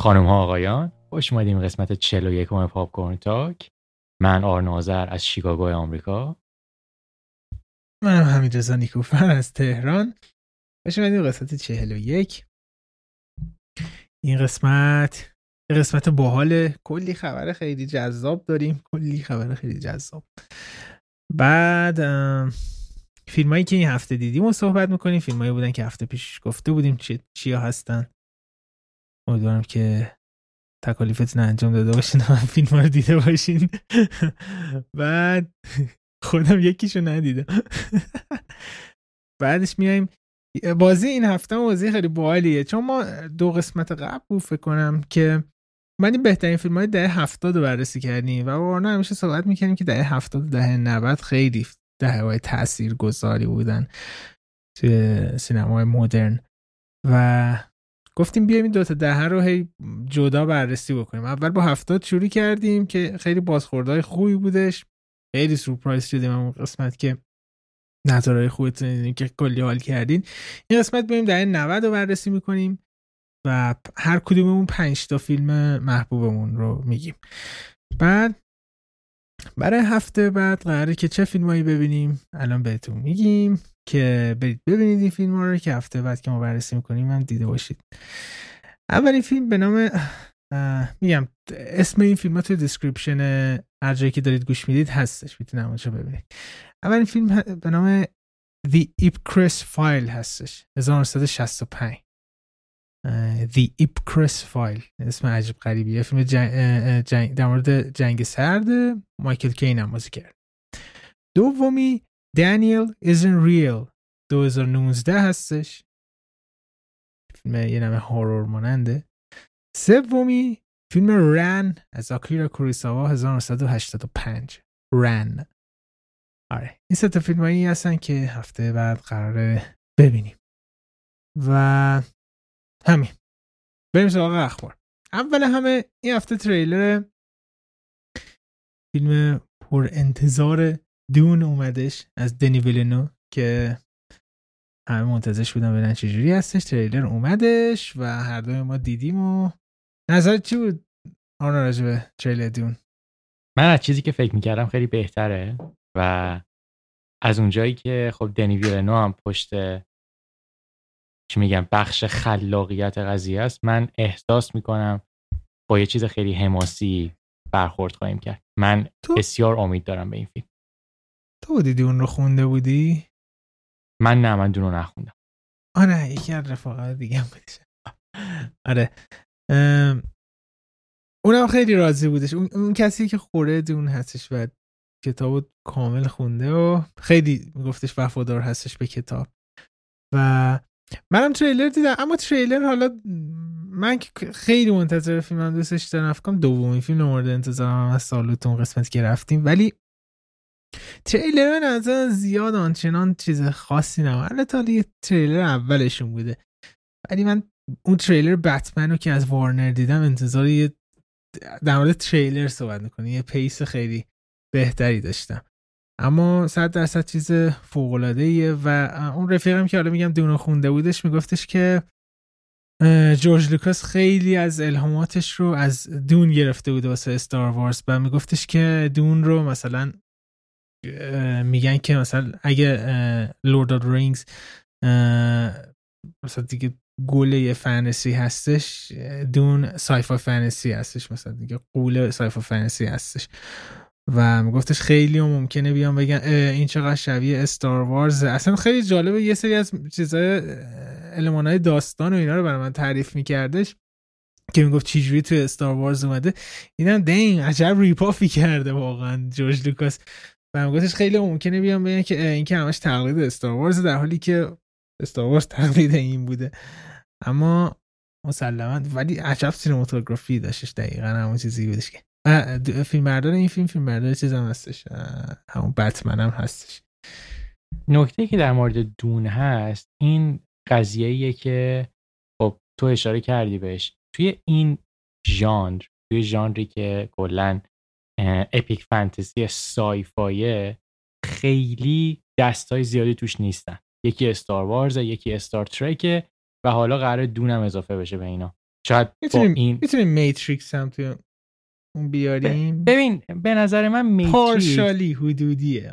خانم ها آقایان، خوش اومدیم قسمت 41 پاپ کورن تاک. من آرنازر از شیکاگو آمریکا. من حمیدرضا نیکوفر از تهران. خوش اومدیم قسمت 41. این قسمت یه قسمت باحاله، کلی خبر خیلی جذاب داریم، بعد فیلمایی که این هفته دیدیم رو صحبت میکنیم، فیلمایی بودن که هفته پیش گفته بودیم چیا هستن. امیدوارم که تکالیفتون انجام داده باشین و فیلم‌ها رو دیده باشین. بعد خودم یکیشو ندیدم. بعدش میایم بازی این هفته. بازی خیلی باحالیه، چون ما دو قسمت قبل بود فکر کنم که من بهترین فیلم‌های دهه 70 رو بررسی کردیم و با اونها همیشه صحبت می‌کردیم که دهه 70 و دهه 90 خیلی دهه‌های تاثیرگذاری بودن توی سینمای مدرن و گفتیم بیایم این دوتا دهه رو هی جدا بررسی بکنیم. اول با 70 شروع کردیم که خیلی بازخوردهای خوبی بودش. خیلی سورپرایز شدیم اون قسمت که نظرهای خوبتون دیدیم که کلی حال کردین. این قسمت بریم دهه 90 رو بررسی میکنیم و هر کدوممون 5 تا فیلم محبوبمون رو میگیم. بعد برای هفته بعد قراره که چه فیلمایی ببینیم الان بهتون میگیم که برید ببینید این فیلم رو که هفته بعد که ما بررسی میکنیم هم دیده باشید. اولین فیلم به نام میگم اسم این فیلم ها توی دیسکریپشن هر جایی که دارید گوش میدید هستش، میتونید همونجا ببینید. اولین فیلم به نام The Ipcress File هستش، 1965. The Ipcress File اسم عجیب غریبیه. فیلم در مورد جنگ سرده، مایکل کین هم بازی کرد. دومی Daniel Isn't Real 2019 هستش، فیلم یه نمه هورور ماننده. سومی فیلم رن از آکیرا کوروساوا، 1985. رن. آره این سه تا فیلم هایی هستن که هفته بعد قراره ببینیم و همین. بریم سراغ اخبار. اول همه این هفته تریلر فیلم پر انتظار دون اومدش از دنی ویلنو که همه منتظرش بودن ببینن چجوری هستش. تریلر اومدش و هر دوی ما دیدیم و نظرت چی بود آرنا راجع به تریلر دون؟ من از چیزی که فکر میکردم خیلی بهتره و از اونجایی که خب دنی ویلنو هم پشت چی میگم بخش خلاقیت قضیه است، من احساس میکنم با یه چیز خیلی حماسی برخورد خواهیم کرد. من بسیار امید دارم به این فیلم. تو دیدی اون رو خونده بودی؟ من نه، من دون رو نخوندم. آره یکی از رفاقات دیگه هم بودش. آره اونم خیلی راضی بودش. اون کسی که خوره دون هستش و کتابو کامل خونده و خیلی میگفتش وفادار هستش به کتاب و منم تریلر دیدم. اما تریلر حالا من که خیلی منتظر فیلمم دوستش دارم، فکرم دومین فیلم مورد انتظارم از سالوتون قسمتی که رفتیم، ولی تریلر نظر زیاد آنچنان چیز خاصی نمارد. البته یه تریلر اولشون بوده، ولی من اون تریلر بتمن رو که از وارنر دیدم انتظار یه در مورد تریلر صحبت نکنی یه پیس خیلی بهتری داشتم، اما 100% چیز فوق‌العاده‌ایه. و اون رفیقم که حالا میگم دونو خونده بودش میگفتش که جورج لوکاس خیلی از الهاماتش رو از دون گرفته بوده واسه استار وارز و میگفتش که دون رو مثلا میگن که مثلا اگه لورد آف رینگز مثلا دیگه گوله فانتزی هستش، دون سایفای فانتزی هستش، مثلا دیگه قوله سایفای فانتزی هستش و میگفتش خیلی هم ممکنه بیان بگن این چقدر شبیه استار وارز. اصلا خیلی جالبه، یه سری از چیزای المانای داستان و اینا رو برای من تعریف میکردش که میگفت چجوری توی استار وارز اومده. اینا دین عجب ریپافی کرده واقعا جورج لوکاس و میگفتش خیلی ممکنه بیان بگن که این که همش تقلید استار وارز، در حالی که استار وارز تقلید این بوده. اما مسلماً ولی عجب سینماتوگرافی داشتش، دقیقاً همون چیزی بودش که فیلمبردار این فیلمبردار چیز هم هستش، همون بتمن هم هستش. نکته که در مورد دون هست این قضیه‌ایه که خب تو اشاره کردی بهش، توی این ژانر، توی ژانری که کلاً اپیک فانتزی سای فای خیلی دستای زیادی توش نیستن، یکی استار وارز، یکی استار ترک و حالا قراره دونم اضافه بشه به اینا. شاید با این میتونیم میتریکس هم توی اون بیاریم. ببین به نظر من میتریکس پارشالی حدودیه.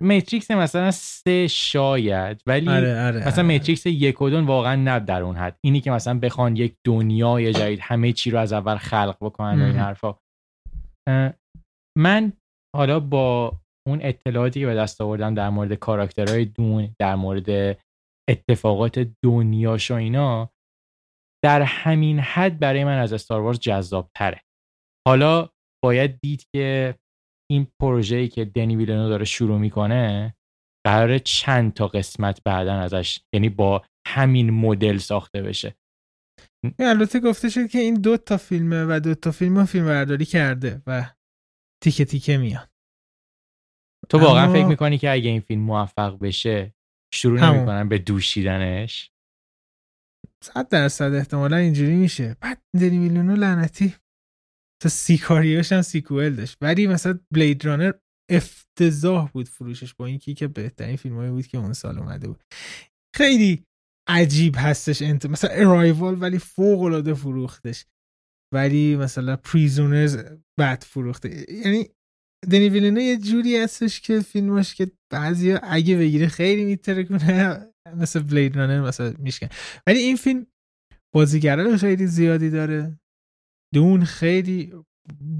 میتریکس مثلا سه شاید، ولی آره. مثلا میتریکس یک و دون واقعا نه در اون حد. اینی که مثلا بخوان یک دنیای جدید همه چی رو از اول خلق بکنن و این حرفا. من حالا با اون اطلاعاتی که به دست آوردم در مورد کاراکترهای دون، در مورد اتفاقات دنیاش و اینا، در همین حد برای من از استار وارز جذاب تره. حالا باید دید که این پروژه‌ای که دنی ویلنو داره شروع میکنه قراره چند تا قسمت بعدن ازش، یعنی با همین مدل ساخته بشه. البته گفته شد که این دو تا فیلمه و دو تا فیلمو فیلم برداری کرده و تیکه تیکه میان. تو واقعا فکر میکنی که اگه این فیلم موفق بشه شروع نمیکنن به دوشیدنش؟ 100% احتمالا اینجوری میشه. بعد دنی ویلنو لعنتی تا سیکاریوش هم سیکوئل داشت، ولی مثلا بلید رانر افتضاح بود فروشش، با اینکه که بهترین فیلمایی بود که اون سال اومده بود. خیلی عجیب هستش. مثلا ارایوال ولی فوق العاده فروختش، ولی مثلا پریزونرز بد فروخته. یعنی دنی ویلنو یه جوری هستش که فیلماش که بعضیا اگه بگیره خیلی میترکونه، مثل بلید رانر مثلا میشکن. ولی این فیلم بازیگران خیلی زیادی داره. دون خیلی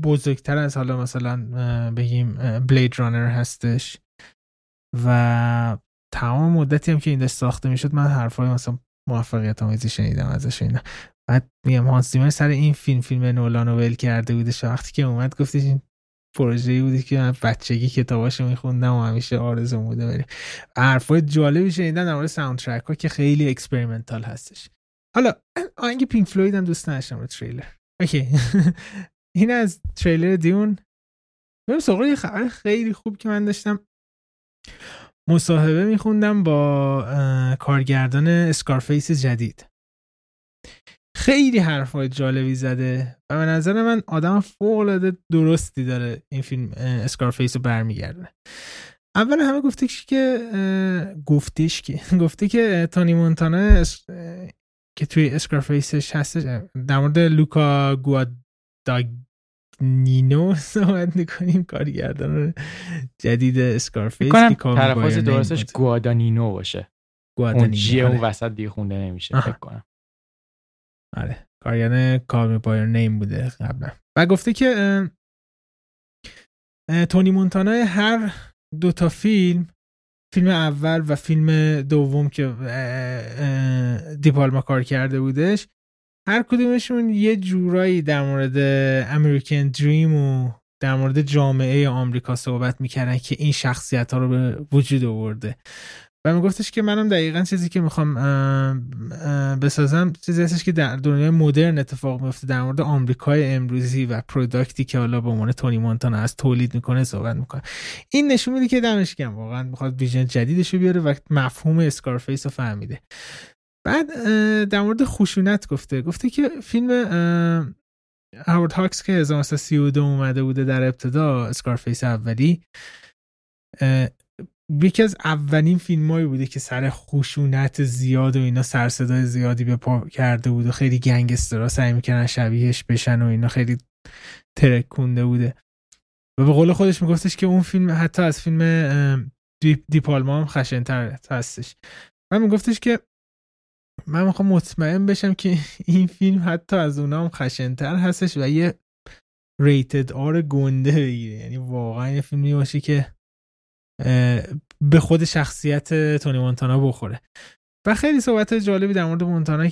بزرگتر از حالا مثلا بگیم بلید رانر هستش و تمام مدتی هم که این داشت ساخته میشد من حرفای مثلا موفقیت آمیزی شنیدم ازش. اینا بعد میگم هانس زیمر سر این فیلم نولانو ول کرده بودش. وقتی که اومد گفتش این پروژه‌ای بودی که من بچگی کتاباشو میخوندم و همیشه آرزوم بوده بریم. حرفای جالبی شنیدن در مورد ساوندترک ها که خیلی اکسپریمنتال هستش. حالا آهنگ پینک فلوید هم دوست نداشتم رو تریلر. اوکی. این از تریلر دیون. من سوال خبر خیلی خوب که من داشتم مصاحبه میخوندم با کارگردان اسکارفیس جدید. خیلی حرفای جالبی زده و به نظر من آدم فوق‌العاده درستی داره این فیلم اسکارفیس رو برمیگردونه. اول همه گفته که تونی مونتانا که توی اسکارفیسش هستش در مورد لوکا گواداگنینو صحبت می‌کنیم، کارگردان جدید اسکارفیس که طرفاز درستش گوادانینو باشه. اون جیه اون وسط دیگه خونده نمیشه فکر کنم. آره کارگردان کامی بایر نیم بوده قبلا. و گفته که تونی مونتانا هر دو تا فیلم اول و فیلم دوم که دیپالما کار کرده بودش، هر کدومشون یه جورایی در مورد امریکن دریم و در مورد جامعه آمریکا صحبت میکردن که این شخصیت ها رو به وجود آورده. و میگفتش که منم دقیقاً چیزی که میخوام بسازم چیزی هستش که در دنیای مدرن اتفاق میفته، در مورد آمریکای امروزی و پروداکتی که حالا به عنوان تونی مونتانا از تولید میکنه صحبت میکنه. این نشون میده که دمش گرم واقعاً میخواد ویژن جدیدش رو بیاره و مفهوم اسکارفیس رو فهمیده. بعد در مورد خشونت گفته که فیلم هاورد هاکس که 1932 اومده بوده در ابتدا، اسکارفیس اولی، یکی از اولین فیلمایی بوده که سر خشونت زیاد و اینا سرصدای زیادی به پا کرده بود و خیلی گنگسترها سعی میکنن شبیهش بشن و اینا خیلی ترکونده بوده. و به قول خودش میگفتش که اون فیلم حتی از فیلم دیپالما هم خشن‌تر هستش. من میگفتش که من میخوام مطمئن بشم که این فیلم حتی از اونها هم خشن‌تر هستش و یه ریتد آر گنده بگیره. یعنی واقعا این فیلم نیماشی که به خود شخصیت تونی مونتانا بخوره. و خیلی صحبت جالبی در مورد مونتانا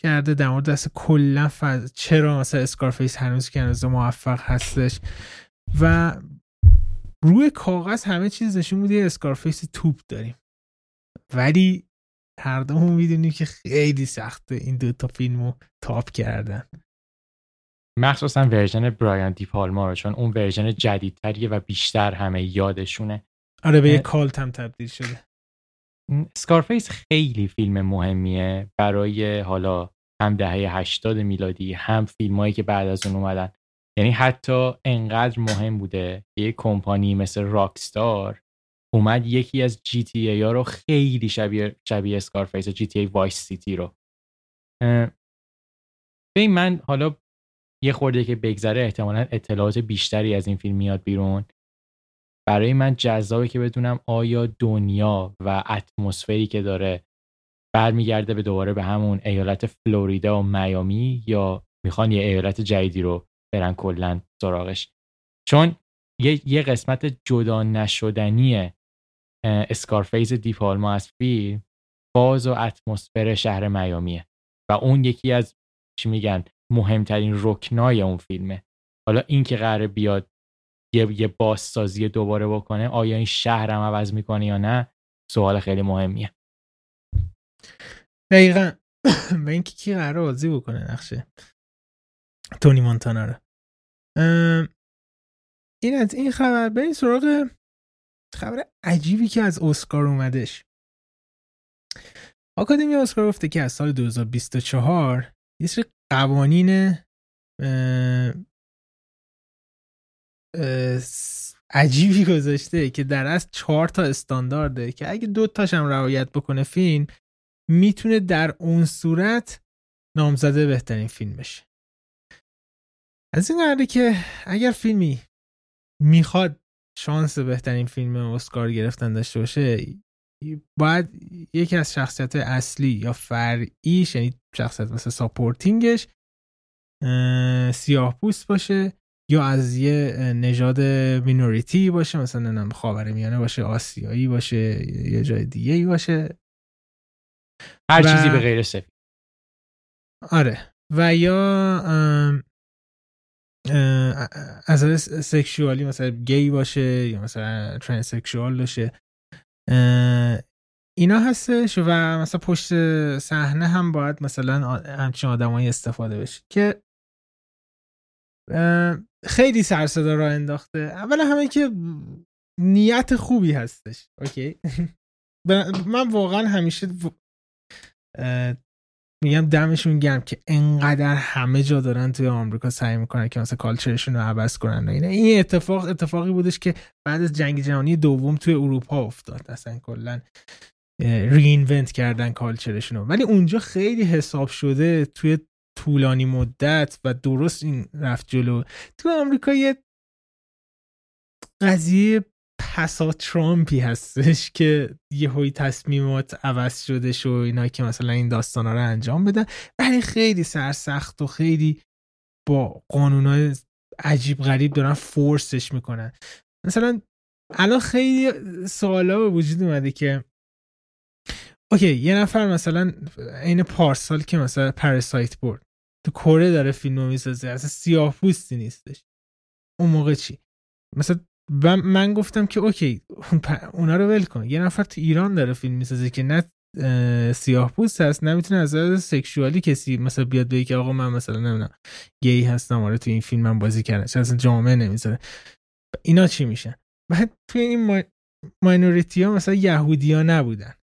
کرده، در مورد اصلا کلا چرا مثلا اسکارفیس هنوز که هنوز موفق هستش. و روی کاغذ همه چیز نشون میده اسکارفیس توپ داریم، ولی هر دومون میدونیم که خیلی سخته این دو تا فیلمو تاپ کردن، مخصوصا ورژن برایان دی پالما رو، چون اون ورژن جدیدتریه و بیشتر همه یادشونه. آره به یه کالت هم تبدیل شده. اسکارفیس خیلی فیلم مهمیه برای حالا هم دهه 80 میلادی هم فیلمایی که بعد از اون اومدن. یعنی حتی انقدر مهم بوده که یه کمپانی مثل راکستار اومد یکی از جی تی ای ها رو خیلی شبیه اسکارفیس، جی تی ای وایس سیتی رو ببین من حالا یه خورده که بگذره احتمالاً اطلاعات بیشتری از این فیلم میاد بیرون، برای من جذابه که بدونم آیا دنیا و اتمسفری که داره برمیگرده به دوباره به همون ایالت فلوریدا و میامی، یا میخوان یه ایالت جدیدی رو برن کلاً سراغش. چون یه قسمت جدا نشدنی اسکارفیس دیپالما از فیلم باز و اتمسفر شهر میامیه و اون یکی از چی میگن مهمترین رکنای اون فیلمه. حالا این که قراره بیاد یه بازسازی دوباره بکنه، آیا این شهر هم عوض میکنه یا نه، سوال خیلی مهمیه. دقیقاً و اینکه کی قراره بازی بکنه نقشه تونی مونتانا رو. این از این خبر. بریم سراغ خبر عجیبی که از اسکار اومدش. آکادمی اسکار گفته که از سال 2024 یه سری قوانین عجیبی گذاشته که در از 4 تا استاندارده که اگه 2 تاش هم رعایت بکنه فیلم میتونه در اون صورت نامزده بهترین فیلم بشه. از این قراره که اگر فیلمی میخواد شانس بهترین فیلم اسکار گرفتن داشته باشه، باید یکی از شخصیت اصلی یا فرعیش، یعنی شخصیت مثل ساپورتینگش، سیاه پوست باشه یا از یه نژاد مینوریتی باشه، مثلا نام خاورمیانه باشه، آسیایی باشه، یه جای دیگه ای باشه، هر چیزی به غیر سفید. آره. و یا از سکشوالی مثلا گی باشه یا مثلا ترانسکشوال باشه، اینا هستش. و مثلا پشت صحنه هم باید مثلا همچین آدمایی استفاده بشه که خیلی سر صدا را انداخته. اولا همه که نیت خوبی هستش، اوکی. من واقعا همیشه میگم دمشون گرم که انقدر همه جا دارن توی آمریکا سعی میکنن که مثلا کالچرشون رو عوض کنن. این اتفاقی بودش که بعد از جنگ جهانی دوم توی اروپا افتاد، اصلا کلا رینونت کردن کالچرشون رو. ولی اونجا خیلی حساب شده توی طولانی مدت و درست این رفت جلو. توی آمریکا یه قضیه پسا ترامپی هستش که یهویی تصمیمات عوض شده شو اینا که مثلا این داستانا رو انجام بدن، ولی خیلی سرسخت و خیلی با قانونای عجیب غریب دارن فورسش میکنن. مثلا الان خیلی سوالا به وجود اومده که اوکی یه نفر مثلا این پارسال که مثلا پرسایت برد تو کره داره فیلمو میسازه، اصلا سیاه‌پوستی نیستش، اون موقع چی؟ مثلا من گفتم که اوکی اونا رو ول کن، یه نفر تو ایران داره فیلم میسازه که نه سیاه‌پوست هست نه میتونه از نظر سکشوالی کسی مثلا بیاد بگه که آقا من مثلا نمیدونم گی هستم، آره تو این فیلم من بازی کردم، چرا اصلا جامعه نمیذاره. اینا چی میشن؟ بعد توی این ماینوریتی ها مثلا یهودی‌ها نبودن.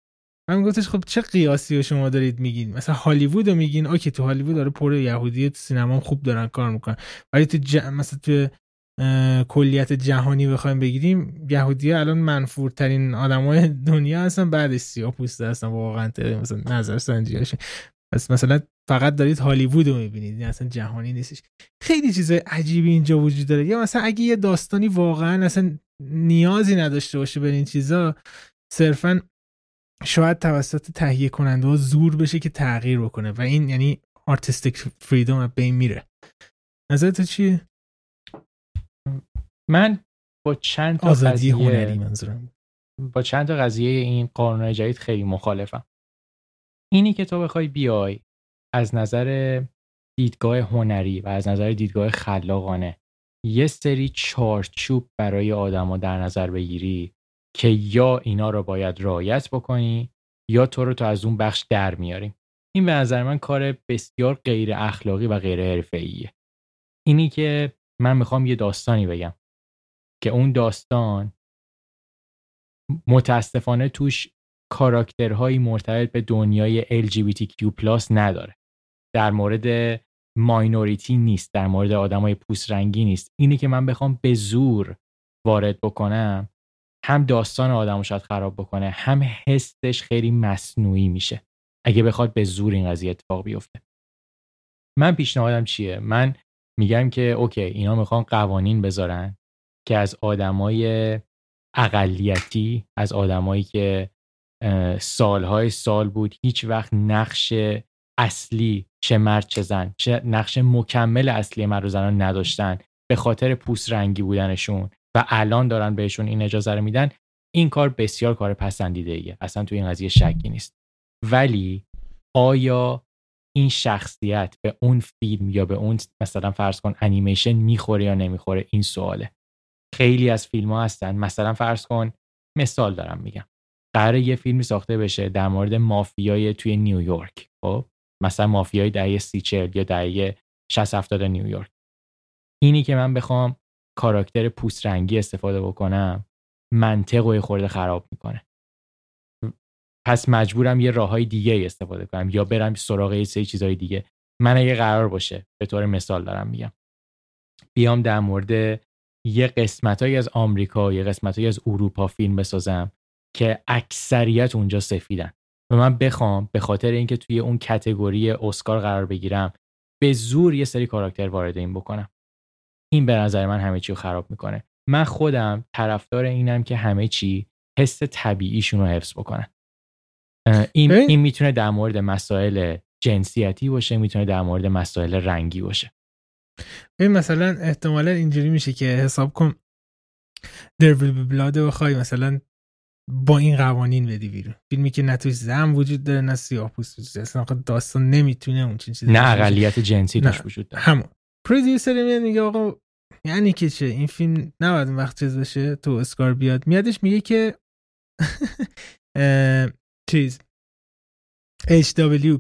من گفتش خب چه قیاسی رو شما دارید میگین؟ مثلا هالیوودو میگین، اوکی تو هالیوود داره پر یهودیه، تو سینما خوب دارن کار میکنن، ولی تو مثلا تو کلیت جهانی بخوایم بگیریم یهودی‌ها الان منفورترین آدمای دنیا هستن، بعدش سیاه‌پوسته هستن واقعا مثلا نظر سنجیاش. پس مثلا فقط دارید هالیوود رو می‌بینید، اصلا جهانی نیستش. خیلی چیزای عجیبی اینجا وجود داره. یا مثلا اگه یه داستانی واقعا اصلا نیازی نداشته باشه به این چیزا، صرفا شاید توسط تهیه کننده ها زور بشه که تغییر بکنه و این یعنی آرتستیک فریدم از بین میره. نظرت چیه؟ من با چند تا قضیه هنری با چند تا قضیه این قانون جدید خیلی مخالفم. اینی که تو بخوای بیای از نظر دیدگاه هنری و از نظر دیدگاه خلاقانه یه سری چارچوب برای آدما در نظر بگیری که یا اینا رو باید رعایت بکنی یا تو رو تو از اون بخش در میاریم، این به نظر من کار بسیار غیر اخلاقی و غیر حرفه‌ایه. اینی که من میخوام یه داستانی بگم که اون داستان متاسفانه توش کاراکترهایی مرتبط به دنیای LGBTQ+ نداره، در مورد ماینوریتی نیست، در مورد آدمای پوست رنگی نیست. اینی که من بخوام به زور وارد بکنم هم داستان آدمو شاید خراب بکنه، هم حسش خیلی مصنوعی میشه اگه بخواد به زور این قضیه اتفاق بیفته. من پیشنهادم چیه؟ من میگم که اوکی اینا میخوان قوانین بذارن که از آدمای اقلیتی، از آدمایی که سالهای سال بود هیچ وقت نقش اصلی چه مرد چه زن، چه نقش مکمل اصلی مرد و زنان نداشتن به خاطر پوست رنگی بودنشون و الان دارن بهشون این اجازه رو میدن، این کار بسیار کار پسندیده ایه، اصلا توی این قضیه شکی نیست. ولی آیا این شخصیت به اون فیلم یا به اون مثلا فرض کن انیمیشن میخوره یا نمیخوره؟ این سواله. خیلی از فیلم ها هستن، مثلا فرض کن مثال دارم میگم، قراره یه فیلمی ساخته بشه در مورد مافیای توی نیویورک، خب مثلا مافیای دهه 30 یا دهه 60 70 نیویورک، اینی که من بخوام کاراکتر پوست رنگی استفاده بکنم منطقو خورده خراب میکنه، پس مجبورم یه راههای دیگه استفاده کنم یا برم سراغ یه سری چیزای دیگه. من اگه قرار باشه، به طور مثال دارم میگم، بیام در مورد یه قسمتایی از آمریکا، یه قسمتایی از اروپا فیلم بسازم که اکثریت اونجا سفیدن و من بخوام به خاطر اینکه توی اون کاتگوری اسکار قرار بگیرم به زور یه سری کاراکتر وارد این بکنم، این به نظر من همه چی رو خراب میکنه. من خودم طرفدار اینم که همه چی حس طبیعیشون رو حفظ بکنن. این میتونه در مورد مسائل جنسیتی باشه، میتونه در مورد مسائل رنگی باشه. ببین مثلا احتمالا اینجوری میشه که حساب کن There Will Be Blood بخوای مثلا با این قوانین بدی بیرون، فیلمی که نه توش زن وجود داره نه سیاه‌پوست وجود داره، اصلا داستان نمیتونه اون چیزی، نه اقلیت جنسی توش وجود داره. همون پرودیوسر میاد میگه آقا یعنی که چه این فیلم نباید اون وقت چیز بشه تو اسکار بیاد، میادش میگه که چیز HW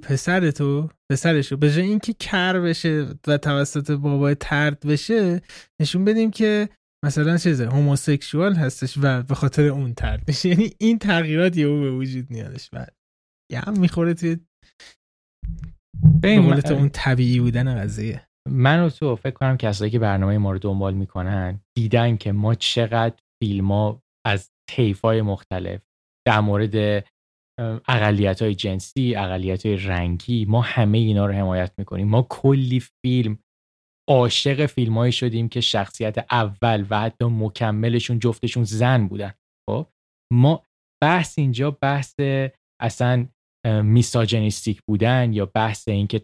پسرشو به جای اینکه کر بشه و توسط بابای ترد بشه نشون بدیم که مثلا چیزه هوموسکشوال هستش و به خاطر اون ترد میشه. یعنی این تغییرات یهو به وجود میادش و یعنی میخوره توی به قولت اون طبیعی بودن قضیه. من و تو فکر کنم کسایی که برنامه ما رو دنبال میکنن دیدن که ما چقدر فیلم ها از طیف‌های مختلف در مورد اقلیت‌های جنسی، اقلیت‌های رنگی، ما همه اینا رو حمایت میکنیم. ما کلی فیلم عاشق فیلمایی شدیم که شخصیت اول و حتی مکملشون جفتشون زن بودن. خب ما بحث اینجا بحث اصلا میساجنیستیک بودن یا بحث این که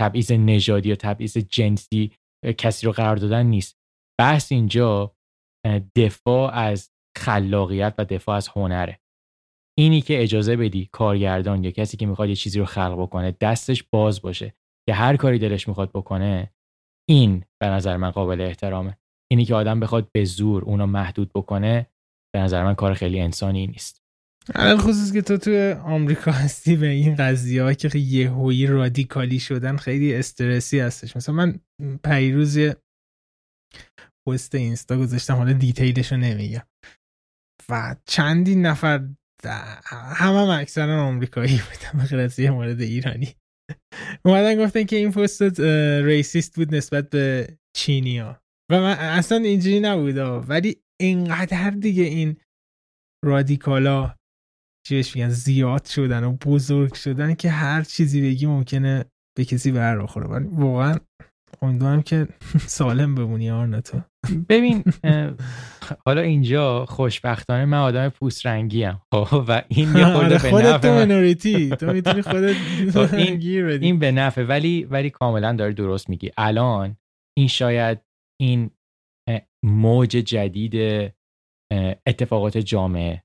تبعیض نژادی یا تبعیض جنسی کسی رو قرار دادن نیست. بحث اینجا دفاع از خلاقیت و دفاع از هنره. اینی که اجازه بدی کارگردان یا کسی که میخواد یه چیزی رو خلق بکنه دستش باز باشه که هر کاری دلش میخواد بکنه، این به نظر من قابل احترامه. اینی که آدم بخواد به زور اونو محدود بکنه به نظر من کار خیلی انسانی نیست. الان خصوص که تو توی آمریکا هستی و این قضیه‌ها که یهویی رادیکالی شدن خیلی استرسی هستش. مثلا من پیروز پست اینستا گذاشتم، حالا دیتیلش رو نمیگم، و چندی نفر همه اکثرا آمریکایی بودن به قضیه مورد ایرانی اومدن گفتن که این پست ریسیست بود نسبت به چینی‌ها و من اصلا اینجوری نبودا، ولی اینقدر دیگه این رادیکالا چیش میگن زیاد شدن و بزرگ شدن که هر چیزی بگی ممکنه به کسی بر بخوره. ولی واقعا امیدوارم که سالم بمونی آرنا تو. ببین حالا اینجا خوشبختانه من آدم پوست رنگی ام و این یه خورده به نفع تو مینوریتی، تو میتونی خودت رنگی بدی، این به نفع. ولی کاملا داری درست میگی. الان این شاید این موج جدید اتفاقات جامعه،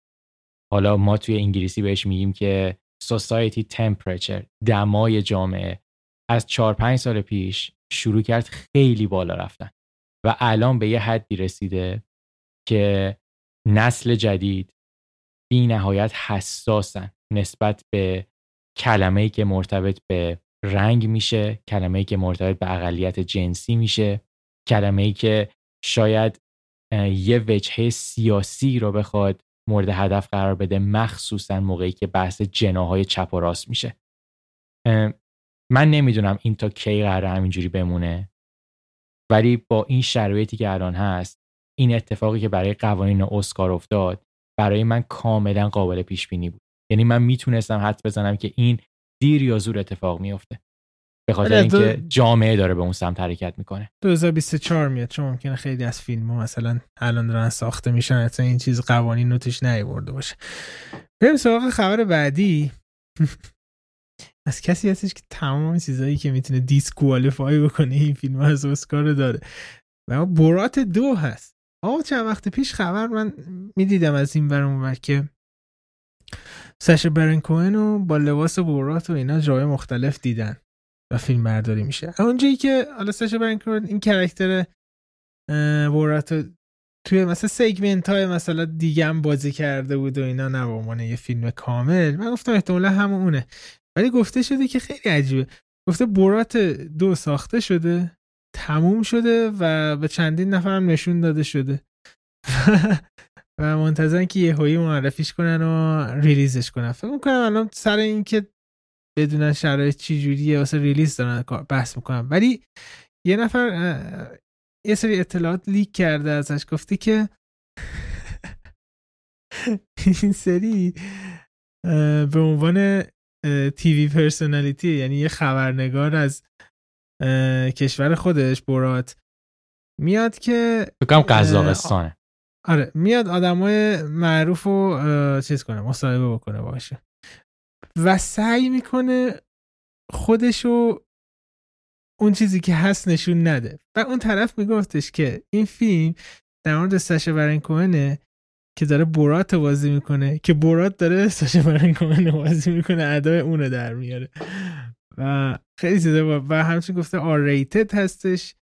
حالا ما توی انگلیسی بهش میگیم که سوسایتی تمپریچر، دمای جامعه، از 4-5 سال پیش شروع کرد خیلی بالا رفتن و الان به یه حدی رسیده که نسل جدید بی نهایت حساسن نسبت به کلمه‌ای که مرتبط به رنگ میشه، کلمه‌ای که مرتبط به اقلیت جنسی میشه، کلمه‌ای که شاید یه وجهه سیاسی رو بخواد مورد هدف قرار بده، مخصوصا موقعی که بحث جناح‌های چپ و راست میشه. من نمیدونم این تا کی قراره همینجوری بمونه، ولی با این شرایطی که الان هست، این اتفاقی که برای قوانین اسکار افتاد برای من کاملا قابل پیش بینی بود. یعنی من میتونستم حدس بزنم که این دیر یا زود اتفاق میفته به خاطر اینکه جامعه داره به اون سمت حرکت میکنه. 2024 میاد، چون ممکنه خیلی از فیلم‌ها مثلا الان دارن ساخته میشن، اصلا این چیز قوانین نوتش نیورده باشه. بریم سراغ خبر بعدی. از کسی هستش که تمام چیزایی که میتونه دیسکوالیفای بکنه این فیلم‌ها از اسکار رو داره و برات 2 هست. چند وقت پیش خبر من میدیدم از این ور اون ور که ساشا برن کوئن رو با لباس برات و اینا جای مختلف دیدن و فیلم برداری میشه. اونجایی که حالا ساشا برن کوئن این کاراکتر برات رو توی مثلا سگمنت‌های مثلا دیگه هم بازی کرده بود و اینا، نه به عنوان یه فیلم کامل، من گفتم احتمالاً همونه، ولی گفته شده که خیلی عجیبه، گفته برات 2 ساخته شده، تموم شده و به چندین نفرم نشون داده شده و منتظرن که یهویی معرفیش کنن و ریلیزش کنن. فکر می‌کنم الان سر این که بدونن شرایط چی جوریه واسه ریلیز دارن بحث می‌کنن، ولی یه نفر یه سری اطلاعات لیک کرده ازش، گفته که این سری به عنوان تیوی پرسونالیتی، یعنی یه خبرنگار از کشور خودش، برات میاد که بگم قزاقستانه، آره، میاد آدمای معروف رو چیز کنه، مصاحبه بکنه باشه و سعی میکنه خودشو اون چیزی که هست نشون نده. و اون طرف میگفتش که این فیلم در مورد ساشا برن کوئنه که داره برات بازی میکنه، که برات داره ساشا برن کوئن بازی میکنه، ادای اونو در میاره و خیلی زیاده و همچنین گفته R-rated هستش،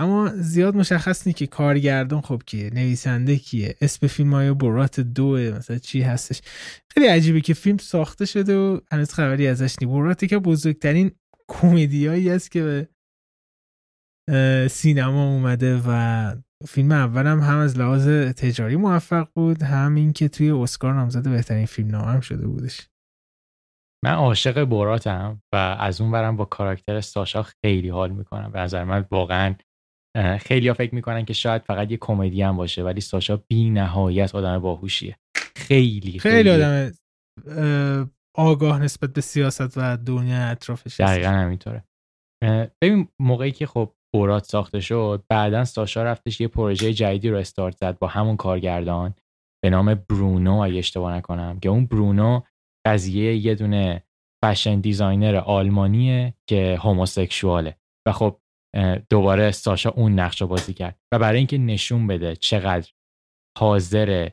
اما زیاد مشخص نیست که کارگردان خب کیه، نویسنده کیه، اسم فیلم های برات 2 مثلا چی هستش. خیلی عجیبه که فیلم ساخته شده و هنوز خبری ازش نیست. براتی که بزرگترین کمدیایی است که به سینما اومده و فیلم اولم هم از لحاظ تجاری موفق بود، هم این که توی اسکار نامزد بهترین فیلم نام شده بودش. من عاشق براتم و از اون برم با کاراکتر ساشا خیلی حال میکنم. به نظر من واقعا خیلی ها فکر میکنن که شاید فقط یه کمدی هم باشه، ولی ساشا بی نهایت آدم باهوشیه، خیلی آدم آگاه نسبت به سیاست و دنیا اطرافش. دقیقا همینطوره. ببین موقعی که خب برات ساخته شد، بعدن ساشا رفتش یه پروژه جدیدی رو استارت زد با همون کارگردان به نام برونو، اگه اشتباه نکنم، که اون برونو قضیه یه دونه فشن دیزاینر آلمانیه که هوموسکشواله و خب دوباره ساشا اون نقش رو بازی کرد و برای اینکه نشون بده چقدر حاضر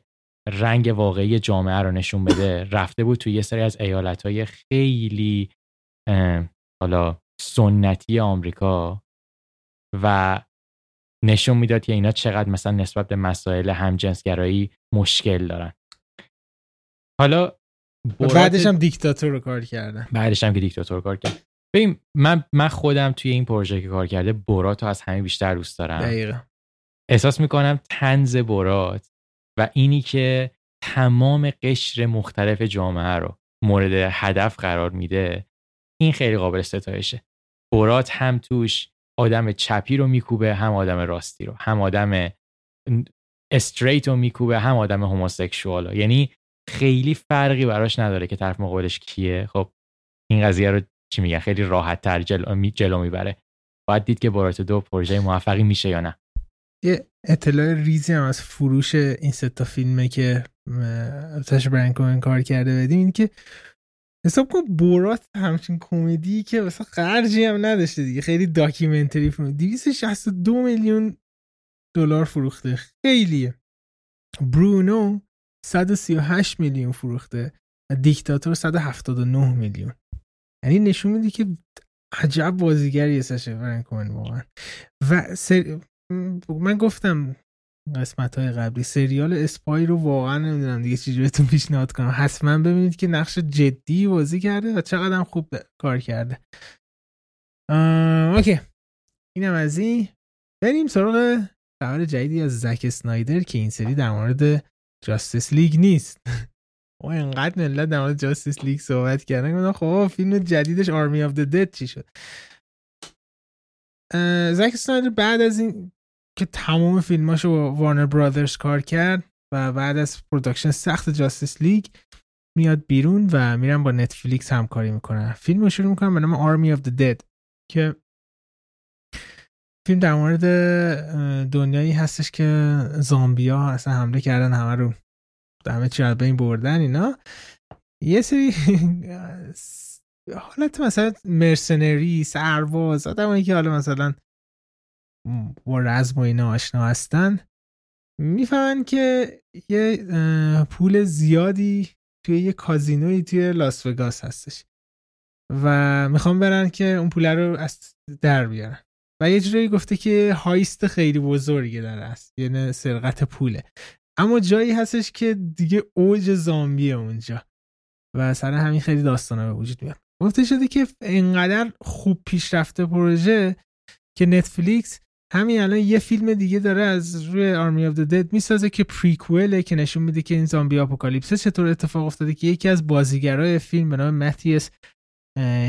رنگ واقعی جامعه رو نشون بده، رفته بود توی یه سری از ایالت‌های خیلی حالا سنتی آمریکا و نشون میداد که اینا چقدر مثلا نسبت به مسائل همجنسگرایی مشکل دارن. حالا بعدش هم دیکتاتور رو کار کردن. ببین من خودم توی این پروژه که کار کرده، برات رو از همه بیشتر دوست دارم. دقیقاً. احساس میکنم طنز برات و اینی که تمام قشر مختلف جامعه رو مورد هدف قرار میده، این خیلی قابل ستایشه. برات هم توش آدم چپی رو میکوبه، هم آدم راستی رو، هم آدم استریت رو میکوبه، هم آدم هموسکشوال رو. یعنی خیلی فرقی براش نداره که طرف مقابلش کیه. خب این قضیه رو چی میگن، خیلی راحت تر جلو میبره. باید دید که برات 2 پروژه موفقی میشه یا نه. یه اطلاع ریزی هم از فروش این 3 فیلمه که ساشا برن کوئن کار کرده بدیم، این که حساب کن برات همچین کمدی که واسه خرجی هم نداشته دیگه، خیلی داکیومنتری فیلم، 262 میلیون دلار فروخته، خیلیه. برونو 138 میلیون فروخته و دیکتاتور 179 میلیون. یعنی نشون میده که عجب بازیگریه ساشا برن کوئن واقعا. و من گفتم قسمت‌های قبلی سریال اسپای رو واقعا نمیدونم دیگه چجوری بهتون پیشنهاد کنم، حتما ببینید که نقش جدی بازی کرده و چقدر هم خوب کار کرده. اوکی، اینم از این. بریم سراغ خبر جدیدی از زک اسنایدر که این سری در مورد جاستس لیگ نیست. اینقدر ملت در مورد جاستس لیگ صحبت کردن، خب فیلم جدیدش آرمی آف د دد چی شد؟ زک اسنایدر بعد از این که تمام فیلماشو با وارنر برادرز کار کرد و بعد از پروداکشن سخت جاستس لیگ، میاد بیرون و میرن با نتفلیکس همکاری میکنن، فیلمو شروع میکنن به نام آرمی آف د دد که فیلم در مورد دنیایی هستش که زامبیا اصلا حمله کردن همه رو، همه چی رو به این بردن. اینا یه سری حالت مثلا مرسنری، سرباز، آدمایی که حالا مثلا با رزم و اینا آشنا هستن میفهمن که یه پول زیادی توی یه کازینوی توی لاس وگاس هستش و میخوام برن که اون پول رو از در بیارن و یه جوری گفته که هایست خیلی بزرگی داره است، یعنی سرقت پوله. اما جایی هستش که دیگه اوج زامبیه اونجا و سر همین خیلی داستانا به وجود میاد. گفته شده که اینقدر خوب پیش رفته پروژه که نتفلیکس همین الان یه فیلم دیگه داره از روی آرمی آف دی دد میسازه که پریکوئله، که نشون میده که این زامبی آپوکالیپس چطور اتفاق افتاده، که یکی از بازیگرای فیلم به نام ماتیاس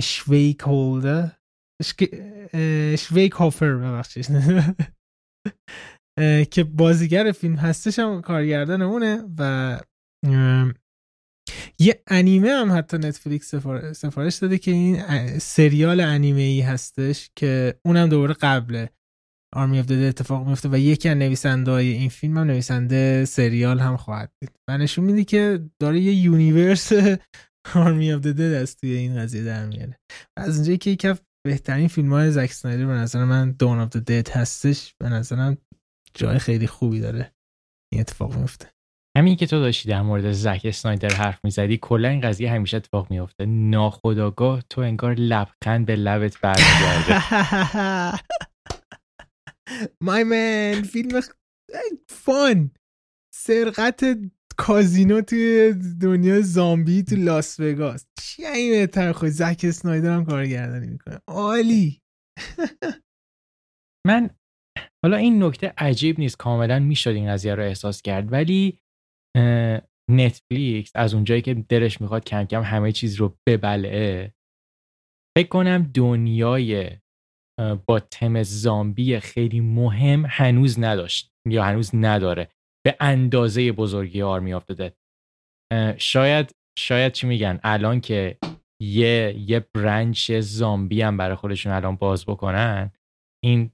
شویکهولدر شویکهوفر ببخشید که بازیگر فیلم هستش هم کارگردان اونه و یه انیمه هم حتی نتفلیکس سفارش داده که این سریال انیمه‌ای هستش که اونم دوباره قبل آرمی آف دی دد اتفاق میفته و یکی از نویسنده‌های این فیلم هم نویسنده سریال هم خواهد بود. من نشون میده که داره یه یونیورس آرمی آف دی دد است توی این قضیه در میاره. از اونجایی که یکی از بهترین فیلم‌های زک اسنایدر به نظر من دون آف دی دد هستش، به نظرم جای خیلی خوبی داره این اتفاق میفته. همین که تو داشتی در مورد زک اسنایدر حرف میزدی، کلا این قضیه همیشه اتفاق میفته، ناخودآگاه تو انگار لبخند به لبت برمی‌گرده. My man، فیلم فان، سرقت کازینو توی دنیا زامبی تو لاس وگاس، چی این بهتر؟ خود زک اسنایدر هم کارگردانی میکنه، عالی. من حالا این نکته عجیب نیست، کاملا میشد این قضیه رو احساس کرد، ولی نتفلیکس از اونجایی که دلش میخواد کم کم همه چیز رو ببلعه، فکر کنم دنیای با تم زامبی خیلی مهم هنوز نداشت یا هنوز نداره به اندازه بزرگی آرمی آف دی دد. شاید چی میگن الان که یه برنچ زامبی هم برای خودشون الان باز بکنن، این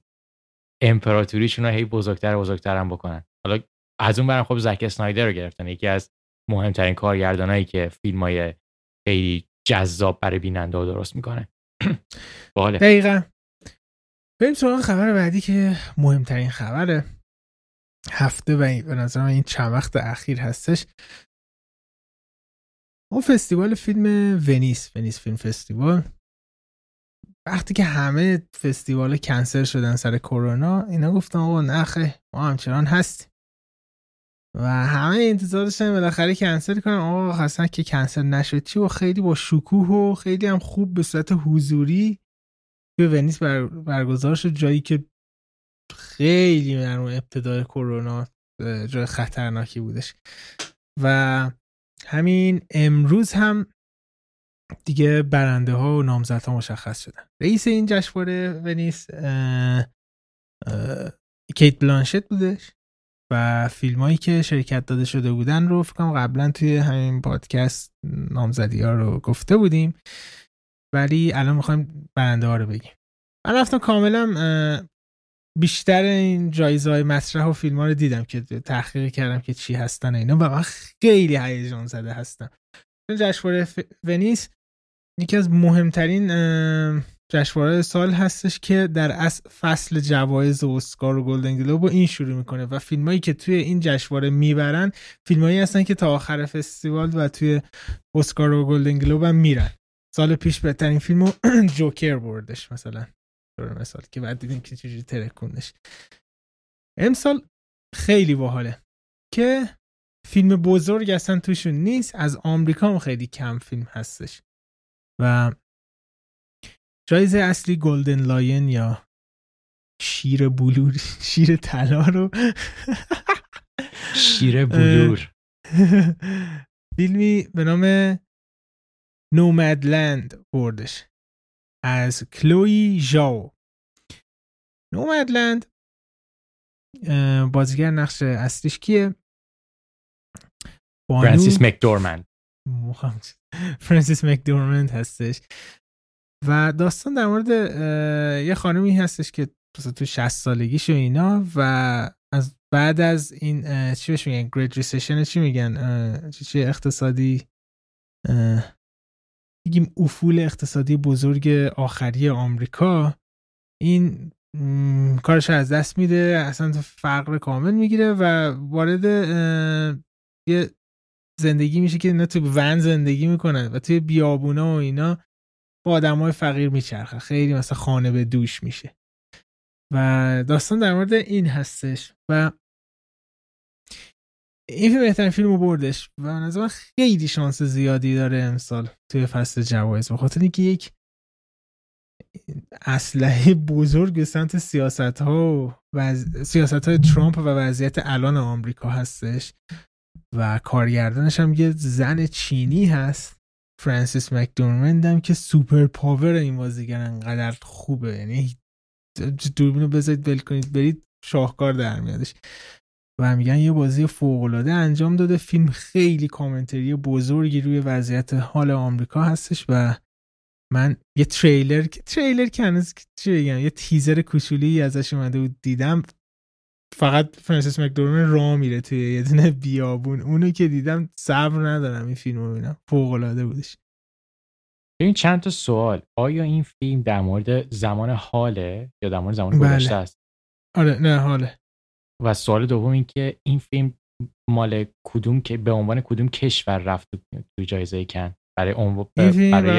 امپراتوریشون رو هی بزرگتر بزرگتر هم بکنن. حالا از اون برم خب زک اسنایدر رو گرفتن، یکی از مهمترین کارگردانایی که فیلمای خیلی جذاب برای بیننده ها درست میکنه. باحاله. دقیقاً. بریم سراغ خبر بعدی که مهمترین خبره هفته و به نظر من این چند وقت اخیر هستش. اون فستیوال فیلم ونیس فیلم فستیوال، وقتی که همه فستیوال کنسل شدن سر کرونا، اینا گفتن آقا نخه ما همچنان هستیم و همه انتظار داشتن بالاخره کنسل کنن. آقا خاصن که کنسل نشد چی، و خیلی با شکوه و خیلی هم خوب به صورت حضوری به ونیس برگزار شد، جایی که خیلی در اون ابتدای کرونا جای خطرناکی بودش و همین امروز هم دیگه برنده ها و نامزد ها مشخص شدن. رئیس این جشنواره ونیس کیت بلانشت بودش و فیلمایی که شرکت داده شده بودن رو فکر کنم قبلا توی همین پادکست نامزدی ها رو گفته بودیم، ولی الان میخوایم برنده ها رو بگیم. من رفتم کاملا بیشتر این جایزه‌های مطرح و فیلم‌ها رو دیدم که تحقیق کردم که چی هستن اینا و من خیلی هیجان زده هستم. جشنواره ونیس یکی از مهمترین جشنواره‌های سال هستش که در اصل فصل جوایز اسکار و گلدن گلوب این شروع میکنه و فیلمایی که توی این جشنواره میبرن فیلمایی هستن که تا آخر فستیوال و توی اسکار و گلدن گلوب هم میرن. سال پیش بهترین فیلمو جوکر بردش مثلا، در مثال که بعد دیدیم که چجوری ترکوندش. امسال خیلی باحاله که فیلم بزرگ اصلا توشون نیست، از آمریکا هم خیلی کم فیلم هستش و جایزه اصلی گلدن لاین یا شیر بلور، شیر طلا رو شیر بلور فیلمی به نام نومدلند بردش از کلوی ژاو. نومدلند بازیگر نقش اصلیش کیه؟ فرانسیس مکدورمند هستش و داستان در مورد یه خانمی هستش که تو 60 سالگیش و اینا و از بعد از این چی بهش میگن گریت ریسیشن چی میگن چی اقتصادی میگیم افول اقتصادی بزرگ آخری آمریکا این کارش از دست میده، اصلا فقر کامل میگیره و وارد یه زندگی میشه که اینا تو ون زندگی میکنن و توی بیابونا و اینا با آدمای فقیر میچرخه، خیلی مثلا خانه به دوش میشه و داستان در مورد این هستش و این فیلم بهترین فیلمو بردش و از من خیلی شانس زیادی داره امسال توی فصل جوایز، بخاطر اینکه یک اسلحه بزرگ به سمت سیاست‌های ترامپ و وضعیت الان آمریکا هستش و کارگردانش هم یه زن چینی هست، فرانسیس مکدورمند هم که سوپر پاور این بازیگر انقدر خوبه، یعنی دوربینو بذارید بل کنید برید شاهکار در میادش و میگن یه بازی فوق‌العاده انجام داده. فیلم خیلی کامنتری بزرگی روی وضعیت حال آمریکا هستش و من یه تریلر کنز چی بگم یه تیزر کوچولی ازش اومده بود دیدم، فقط فرانسیس مکدورمند راه میره توی یه دونه بیابون، اونو که دیدم صبر ندارم این فیلمو ببینم، فوق‌العاده بودش. ببین چند تا سوال، آیا این فیلم در مورد زمان حاله یا در مورد زمان گذشته است؟ آره نه حاله. و سوال دوم این که این فیلم مال کدوم که به عنوان کدوم کشور رفت تو جایزه کن برای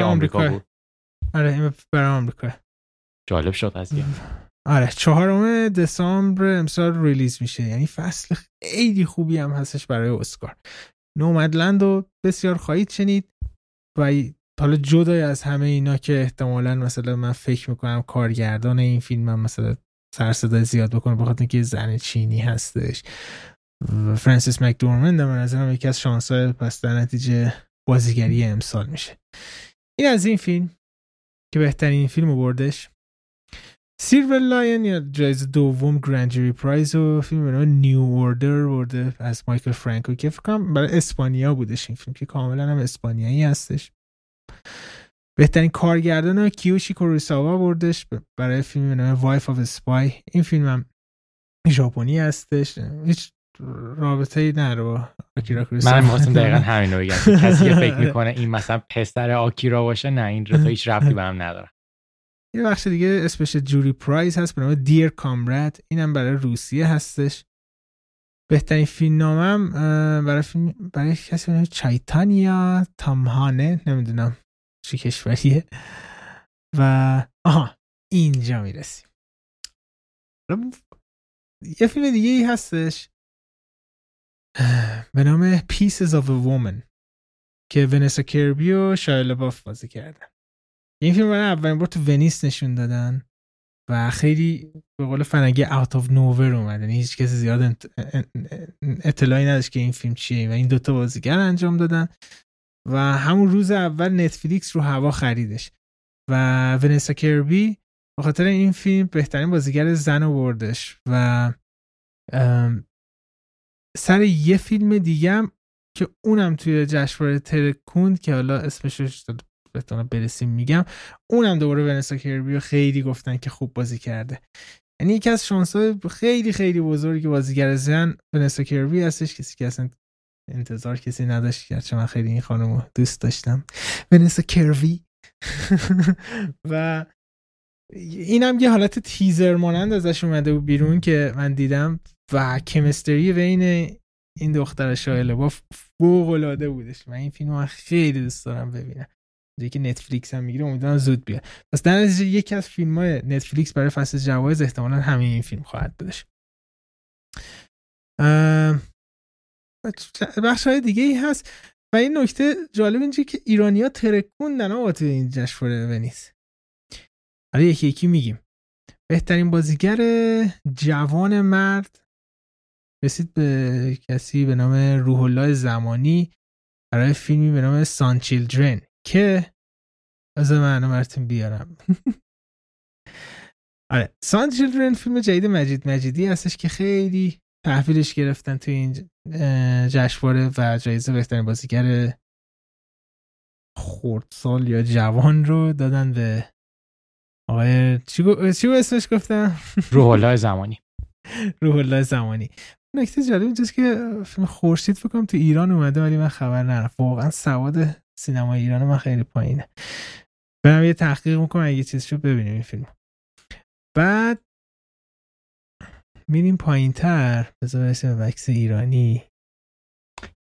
آمریکا بود؟ آره این برای آمریکا. جالب شد از این. آره 4 دسامبر امسال ریلیز میشه، یعنی فصل خیلی خوبی هم هستش برای اسکار. نومدلند رو بسیار خواهید شنید و حالا جدای از همه اینا که احتمالاً مثلا من فکر میکنم کارگردان این فیلم هم مثلا سرصدا زیاد بکنه بخاطر اینکه زن چینی هستش و فرانسیس مکدورمند من از هم یکی از شانس‌های پس در نتیجه بازیگری امسال میشه. این از این فیلم که بهترین فیلمو بردش. سیلور لاین یا جایزه دوم گراند جوری پرایز و فیلم به نام نیو اوردر برده از مایکل فرانکو که فکر کنم برای اسپانیا بودش، این فیلم که کاملا هم اسپانیایی هستش. بهترین کارگردان ها کیوشی کوروساوا بردش برای فیلم به نام وایف آف اسپای، این فیلم هم ژاپنی هستش، هیچ رابطه‌ای نداره با آکیرا کوروساوا. من واسم دقیقاً همین رو بگم کسی که فکر میکنه این مثلا پسر آکیرا باشه، نه این رتا هیچ ربطی به هم نداره. یه بخش دیگه اسپشال جوری پرایز هست به نام دیر کامراد، اینم برای روسیه هستش. بهترین فیلمنامه برای کسی به نام چایتانیا تامهانه، نمیدونم چی کشوریه و اینجا میرسیم. یه فیلم دیگه ای هستش به نام Pieces of a Woman که ونسا کربی و شایا لباف بازی کردن. این فیلم برای اولین بار تو ونیس نشون دادن و خیلی به قول فنگی out of nowhere اومد، یعنی هیچ کسی زیاد اطلاعی نداشت که این فیلم چیه و این دوتا بازیگر انجام دادن و همون روز اول نتفلیکس رو هوا خریدش و ونسا کربی به خاطر این فیلم بهترین بازیگر زن آوردش و سر یه فیلم دیگه هم که اونم توی جشنواره ترکوند که حالا اسمش رو بهتون برسیم میگم، اونم دوباره ونسا کربی رو خیلی گفتن که خوب بازی کرده، یعنی یکی از شانس‌های خیلی خیلی بزرگی بازیگر زن ونسا کربی هستش، کسی که اصلا انتظار کسی نداشت، گرچه من خیلی این خانمو دوست داشتم ونسا کربی و اینم یه حالت تیزر مانند ازش اومده بود بیرون که من دیدم و کمستری بین این دختر شایا لباف فوق‌العاده بودش. من این فیلمو خیلی دوست دارم ببینم، دیگه نتفلیکس هم میگیره، امیدوارم زود بیاد. پس در نتیجه یکی از فیلم‌های نتفلیکس برای فصل جوایز احتمالاً همین این فیلم خواهد بودش. بخش‌های دیگه ای هست و این نکته جالب اینجه که ایرانی‌ها ترکوندن آقا این جشنواره ونیز. حالا یکی یکی میگیم. بهترین بازیگر جوان مرد رسید به کسی به نام روح‌الله زمانی برای فیلمی به نام سان چیلدرن که از من براتون بیارم. آره سان چیلدرن فیلم جدید مجید مجیدی هستش که خیلی تحویلش گرفتن توی این جشنواره و جایزه بهترین بازیگر خردسال یا جوان رو دادن به آقای چی اسمش گفتم؟ روح‌الله زمانی. روح‌الله زمانی. نکته جالب اینجاست که فیلم خورشید فکر کنم تو ایران اومده ولی من خبر ندارم. واقعا سواد سینمای ایران من خیلی پایینه. برم یه تحقیق میکنم اگه چیز شد ببینیم این فیلم. بعد میریم پایین‌تر، بذار برسیم به وکس ایرانی.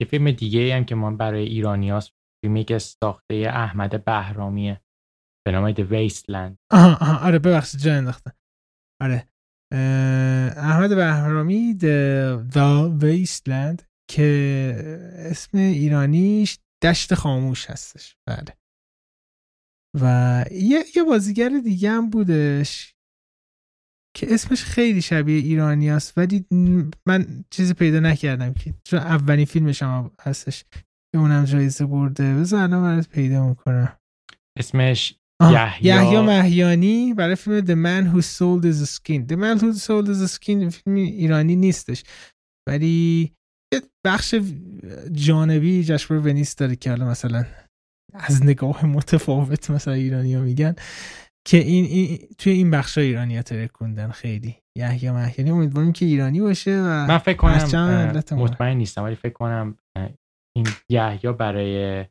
یه فیلم دیگه هم که من برای ایرانیاست، فیلمی که ساخته احمد بهرامیه به نام The Wasteland. آره ببخشید جا انداختم. آره احمد بهرامی The Wasteland که اسم ایرانیش دشت خاموش هستش. بله. و یه بازیگر دیگه هم بودش که اسمش خیلی شبیه ایرانی است ولی من چیزی پیدا نکردم که چون اولین فیلمش هم هستش که اونم جایزه برده. بذار الان برات پیدا میکنم. اسمش یحیی مهیانی برای فیلم The Man Who Sold His Skin. The Man Who Sold His Skin فیلم ایرانی نیستش ولی بخش جانبی جشنواره ونیز داره که حالا مثلا از نگاه متفاوت مثلا ایرانی‌ها میگن که این توی این بخشای ایرانی‌ها ترکوندن خیلی. یحیی مهیانی امیدوارم که ایرانی باشه و من فکر کنم مطمئن نیستم ولی فکر کنم این یحیی برای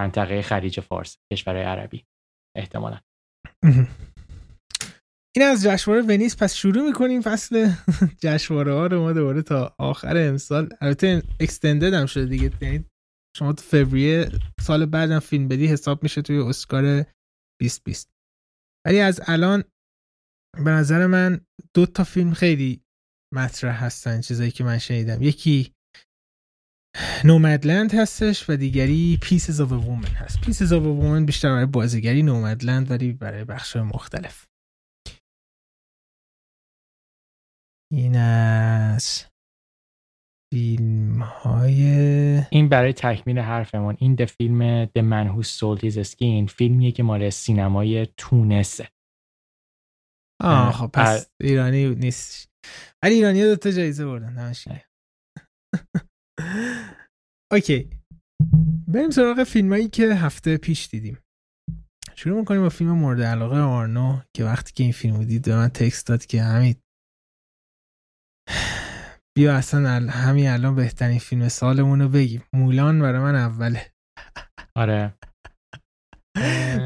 منطقه خلیج فارس کشورهای عربی احتمالاً. این از جشنواره ونیز. پس شروع میکنیم فصل جشنواره‌ها رو ما دوباره تا آخر امسال. البته اکستندد هم شده دیگه، یعنی شما تو فوریه سال بعدم فیلم بدی حساب میشه توی اسکار 2020. ولی از الان به نظر من دو تا فیلم خیلی مطرح هستن، چیزایی که من شنیدم. یکی نومدلند هستش و دیگری Pieces of a Woman هست. Pieces of a Woman بیشتر برای بازیگری، نومدلند ولی برای بخش‌های مختلف. این از فیلم‌های این برای تکمیل حرفمون، این ده فیلم The Man Who Sold His Skin فیلمیه که مال سینمای تونسه. خب پس ایرانی نیست ولی ایرانی‌ها دو تا جایزه بردن. نمیشه. اوکی بریم سراغ فیلمایی که هفته پیش دیدیم. شروع میکنیم با فیلم مورد علاقه آرنو که وقتی که این فیلمو دید به من تکست داد که حمید بیا اصلا همین الان بهترین فیلم سالمونو بگیم. مولان برای من اوله. آره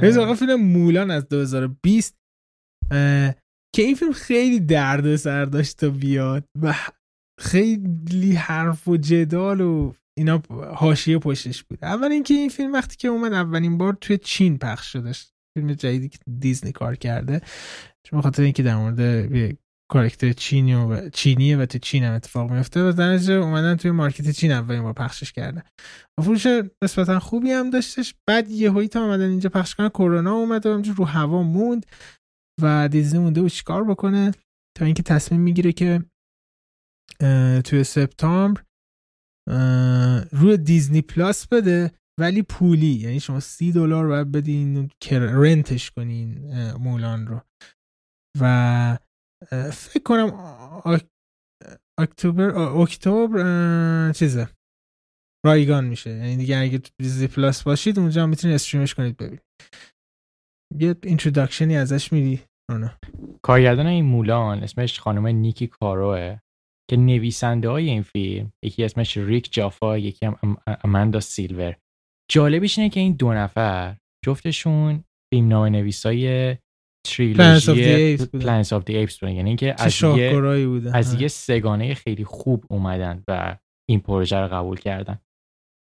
بریم سراغ فیلم مولان از 2020 که این فیلم خیلی درد سر داشت تا بیاد و خیلی حرف و جدال و اینا حاشیه پشتش بود. اول اینکه این فیلم وقتی که اومد اولین بار توی چین پخش شدش، فیلم جدیدی که دیزنی کار کرده، چون بخاطر اینکه در مورد کاراکتر چینیه و تو چین هم اتفاق میفته و در نتیجه اومدن توی مارکت چین اولین بار پخشش کردن. فروش نسبتا خوبی هم داشتش. بعد یهویی تا اومدن اینجا پخش کردن کرونا اومد و همینجور رو هوا موند و دیزنی مونده و چیکار بکنه تا اینکه تصمیم میگیره که توی سپتامبر روی دیزنی پلاس بده ولی پولی، یعنی شما $30 باید بدین که رنتش کنین مولان رو. و فکر کنم اکتبر چیزه رایگان میشه، یعنی دیگه اگه دیزنی پلاس باشید اونجا هم میتونید استریمش کنید ببینید. یه اینتروداکشنی ازش میدی. کارگردان این مولان اسمش خانم نیکی کاروه که نویسنده های این فیلم یکی اسمش ریک جافا، یکی هم اماندا سیلور. جالبیش اینه که این دو نفر جفتشون فیلمنامه نویسای تریلوژی Plants of the Apes بودن، یعنی که از یه سگانه خیلی خوب اومدن و این پروژه رو قبول کردن.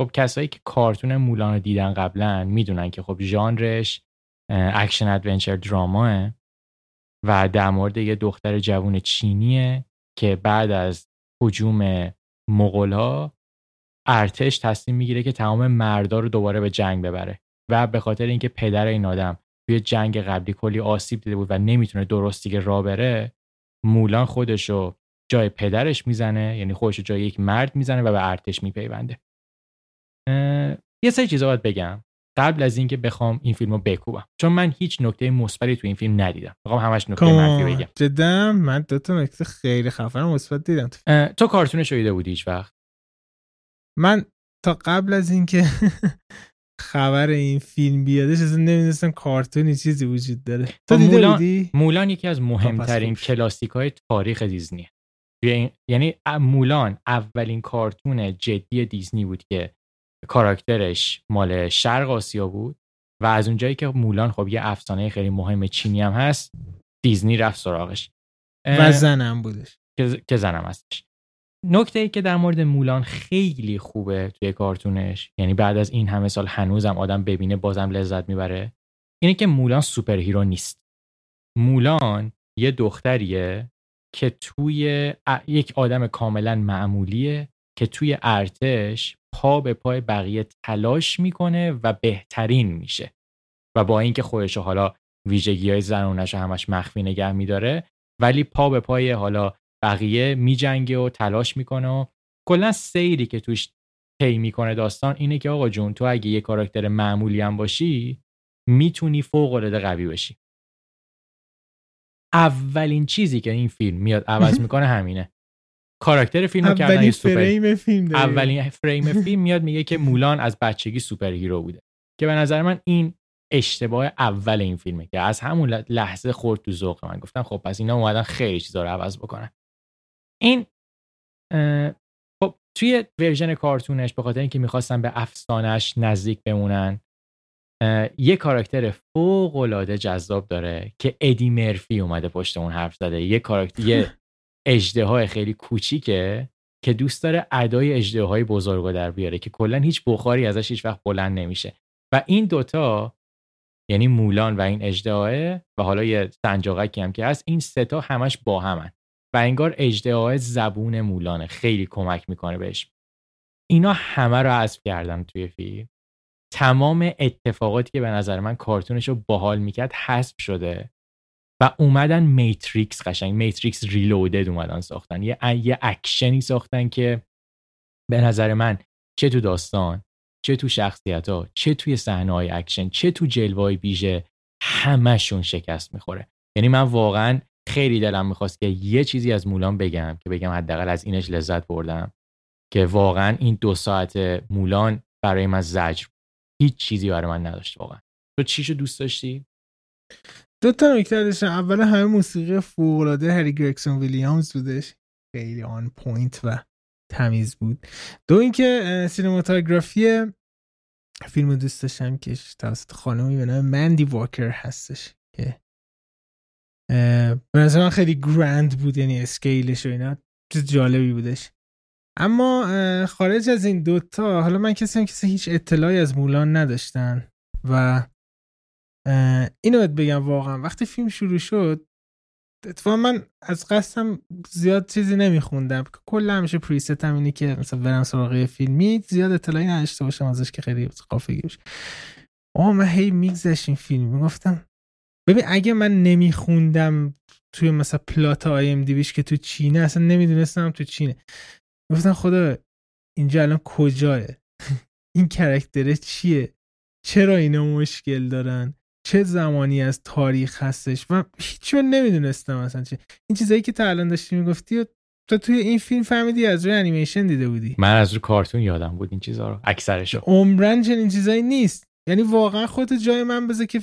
خب کسایی که کارتون مولان رو دیدن قبلا میدونن که خب ژانرش اکشن ادونچر دراماه و در مورد یه دختر جوان چینیه که بعد از هجوم مغول‌ها ارتش تصمیم میگیره که تمام مردا رو دوباره به جنگ ببره و به خاطر اینکه پدر این آدم توی جنگ قبلی کلی آسیب دیده بود و نمیتونه درستی که راه بره، مولان خودشو جای پدرش میزنه، یعنی خودشو جای یک مرد میزنه و به ارتش میپیونده. یه سری چیزا باید بگم قبل از اینکه بخوام این فیلمو بکوبم، چون من هیچ نکته مثبتی تو این فیلم ندیدم. میخوام همش نکته منفی بگم. جدا من دو تا نکته خیلی خفن مثبت دیدم. تو کارتونش رو دیده بودی هیچ وقت؟ من تا قبل از اینکه خبر این فیلم بیادش اصلا نمیدونستم کارتونی چیزی وجود داره. تو دیدی؟ مولان یکی از مهمترین کلاسیک‌های تاریخ دیزنی. یعنی مولان اولین کارتون جدی دیزنی بود که کاراکترش مال شرق آسیا بود و از اونجایی که مولان خب یه افسانه خیلی مهم چینی هم هست، دیزنی رفت سراغش و زنم بودش که زنم هستش. نکته ای که در مورد مولان خیلی خوبه توی کارتونش، یعنی بعد از این همه سال هنوزم آدم ببینه بازم لذت میبره، اینه که مولان سوپر هیرو نیست. مولان یه دختریه که توی یک آدم کاملا معمولیه که توی ارتش پا به پای بقیه تلاش میکنه و بهترین میشه و با اینکه خودشو حالا ویژگی‌های زنونش همش مخفی نگه میداره ولی پا به پای حالا بقیه میجنگه و تلاش میکنه و کلا سیری که توش طی میکنه داستان اینه که آقا جون تو اگه یه کاراکتر معمولی هم باشی میتونی فوق‌العاده قوی بشی. اولین چیزی که این فیلم میاد عوض میکنه همینه. کاراکتر فیلمو کردن یه سوپر فیلم، اولین فریم فیلم میاد میگه که مولان از بچگی سوپر هیرو بوده که به نظر من این اشتباه اول این فیلمه که از همون لحظه خورد تو ذوق من. گفتم خب پس اینا اومدن خیلی چیزا رو عوض بکنن. این خب توی ورژن کارتونش به خاطر اینکه می‌خواستن به افسانه‌اش نزدیک بمونن یه کاراکتر فوق‌العاده جذاب داره که ادی مرفی اومده پشت اون حرف زده. یه کاراکتر یه اژدهای خیلی کوچیکه که دوست داره ادای اژدهای بزرگو در بیاره که کلا هیچ بخاری ازش هیچ وقت بلند نمیشه و این دوتا یعنی مولان و این اژدها و حالا یه سنجاقکی هم که هست، این سه تا همش با همن و انگار اژدها زبون مولانه، خیلی کمک میکنه بهش. اینا همه رو حذف کردن توی فیلم. تمام اتفاقاتی که به نظر من کارتونش رو باحال میکرد حذف شده و اومدن میتریکس، قشنگ میتریکس ریلودد اومدن ساختن. یه اکشنی ساختن که به نظر من چه تو داستان، چه تو شخصیت‌ها، چه توی صحنه‌های اکشن، چه تو جلوه‌های ویژه، همشون شکست می‌خوره. یعنی من واقعاً خیلی دلم می‌خواست که یه چیزی از مولان بگم که بگم حداقل از اینش لذت بردم، که واقعاً این 2 ساعت مولان برای من زجر، هیچ چیزی برای من نداشت واقعاً. تو چیشو دوست داشتی؟ 2 تا نکته داشتم. اولا همه موسیقی فوق‌العاده هری گرکسون ویلیامز بودش، خیلی آن پوینت و تمیز بود. 2 اینکه سینماتوگرافی فیلمو دوست داشتم که توسط خانمی به نام مندی واکر هستش که به نظر من خیلی گرند بود، یعنی اسکیلش و اینا جالبی بودش. اما خارج از این 2 تا، حالا من کسی هیچ اطلاعی از مولان نداشتن و اینو بگم واقعا وقتی فیلم شروع شد اتفاقا من از قصدم زیاد چیزی نمیخوندم، کل همیشه پریست هم اینه که مثلا برم سراغ فیلمی زیاد اطلاعی نداشته باشم ازش که خیلی قافگی بشه. من هی میگذشت این فیلم، میگفتم ببین اگه من نمیخوندم توی مثلا پلات آی ام دی بیش که تو چینه، اصلا نمیدونستم تو چینه، میگفتم خدا اینجا الان کجاه این کاراکتره چیه، چرا اینا مشکل دارن، چه زمانی از تاریخ هستش، من هیچو نمیدونستم اصلا چه. این چیزایی که تا الان داشتی میگفتی تو توی این فیلم فهمیدی، از روی انیمیشن دیده بودی؟ من از روی کارتون یادم بود این چیزا رو، اکثرشو. عمرن چنین چیزایی نیست، یعنی واقعا خودت جای من بذار که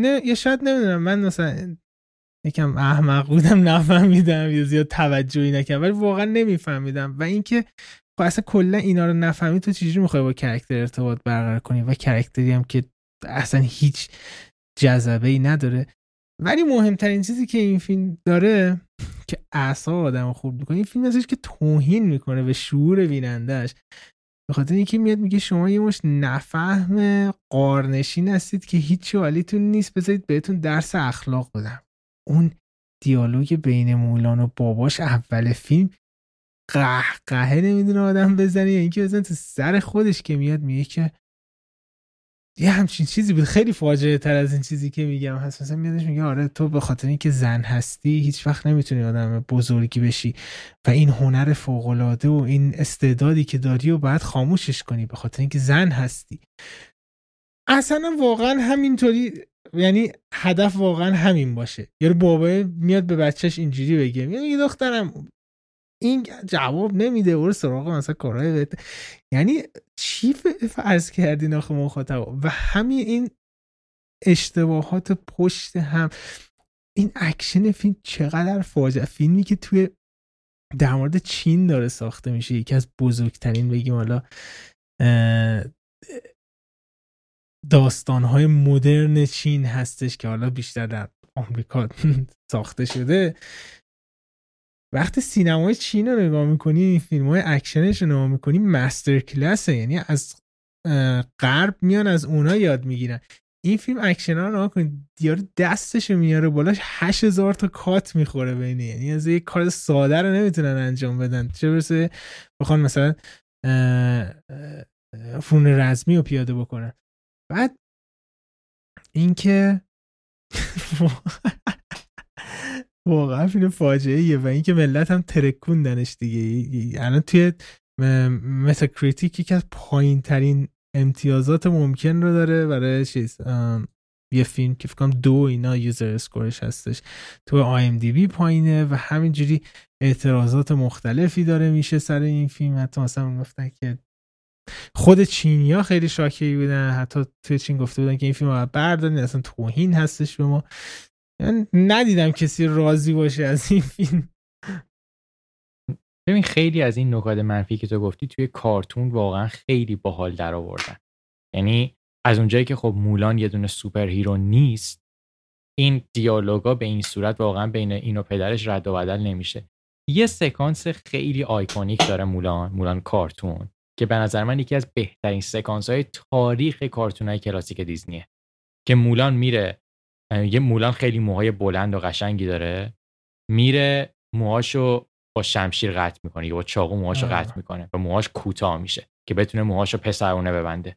نه، یا شاید نمیدونم من مثلا یکم احمق بودم نفهمیدم یا زیاد توجهی نکردم، ولی واقعا نمیفهمیدم. و اینکه اصلا کلا اینا رو نفهمی تو چجوری میخوای با کاراکتر ارتباط برقرار کنی و کاراکتری هم که اصلا هیچ جذبه‌ای نداره. ولی مهمترین چیزی که این فیلم داره که اعصاب آدمو خورد می‌کنه، این فیلم ازش که توهین میکنه به شعور بیننده‌اش، به خاطر اینکه میاد میگه شما یه مش نفهم قارنشین هستید که هیچ حالیتون نیست، بذارید بهتون درس اخلاق بدم. اون دیالوگ بین مولان و باباش اول فیلم، قهقهه نمیدونه آدم بزنه یا اینکه بزنه تو سر خودش که میاد میگه که یه همچین چیزی بود، خیلی فاجعه تر از این چیزی که میگم هست. مثلا میادش میگه آره تو به خاطر اینکه زن هستی هیچ وقت نمیتونی آدم بزرگی بشی و این هنر فوق العاده و این استعدادی که داری و باید خاموشش کنی به خاطر اینکه زن هستی. اصلا واقعا همینطوری، یعنی هدف واقعا همین باشه. یارو بابا میاد به بچهش اینجوری بگه، یعنی دخترم این جواب نمیده، برو سراغ مثلا کارهای بهت. یعنی چی فرض کردین آخه مخاطب؟ و همین این اشتباهات پشت هم. این اکشن فیلم چقدر فاجعه، فیلمی که توی در مورد چین داره ساخته میشه، یکی از بزرگترین بگیم حالا داستان‌های مدرن چین هستش که حالا بیشتر در آمریکا ساخته شده. وقتی سینمای چین رو نگاه میکنی، فیلم‌های اکشنش رو نگاه میکنی، مستر کلاسه. یعنی از غرب میان، از اونها یاد میگیرن. این فیلم اکشن‌ها رو نگاه کنید، دیاره دستش رو میاره بالاش 8000 تا کات میخوره بینی. یعنی از یک کار ساده رو نمیتونن انجام بدن، چه برسه بخوان مثلا فون رزمی رو پیاده بکنن. بعد اینکه واقعا فیلم فاجعه‌ایه و اینکه ملت هم ترکوندنش دیگه. الان توی متا کریتیک یکی از پایین‌ترین امتیازات ممکن رو داره برای چیز یه فیلم که فکر کنم 2 اینا یوزر اسکورش هستش. تو آی ام دی بی پایینه و همینجوری اعتراضات مختلفی داره میشه سر این فیلم. حتی مثلا گفتن که خود چینی‌ها خیلی شاکی بودن، حتی توی چین گفته بودن که این فیلمو بردارین، اصلا توهین هستش به ما. من ندیدم کسی راضی باشه از این فیلم. ببین خیلی از این نکات منفی که تو گفتی توی کارتون واقعا خیلی باحال در آوردن. یعنی از اونجایی که خب مولان یه دونه سوپر هیرو نیست، این دیالوگا به این صورت واقعا بین این و پدرش رد و بدل نمیشه. یه سکانس خیلی آیکونیک داره مولان کارتون که به نظر من یکی از بهترین سکانس‌های تاریخ کارتون‌های کلاسیک دیزنیه، که مولان میره، یه مولان خیلی موهای بلند و قشنگی داره، میره موهاشو با شمشیر قطع میکنه یا با چاقو موهاشو قطع میکنه و موهاش کوتاه میشه که بتونه موهاشو پسرونه ببنده.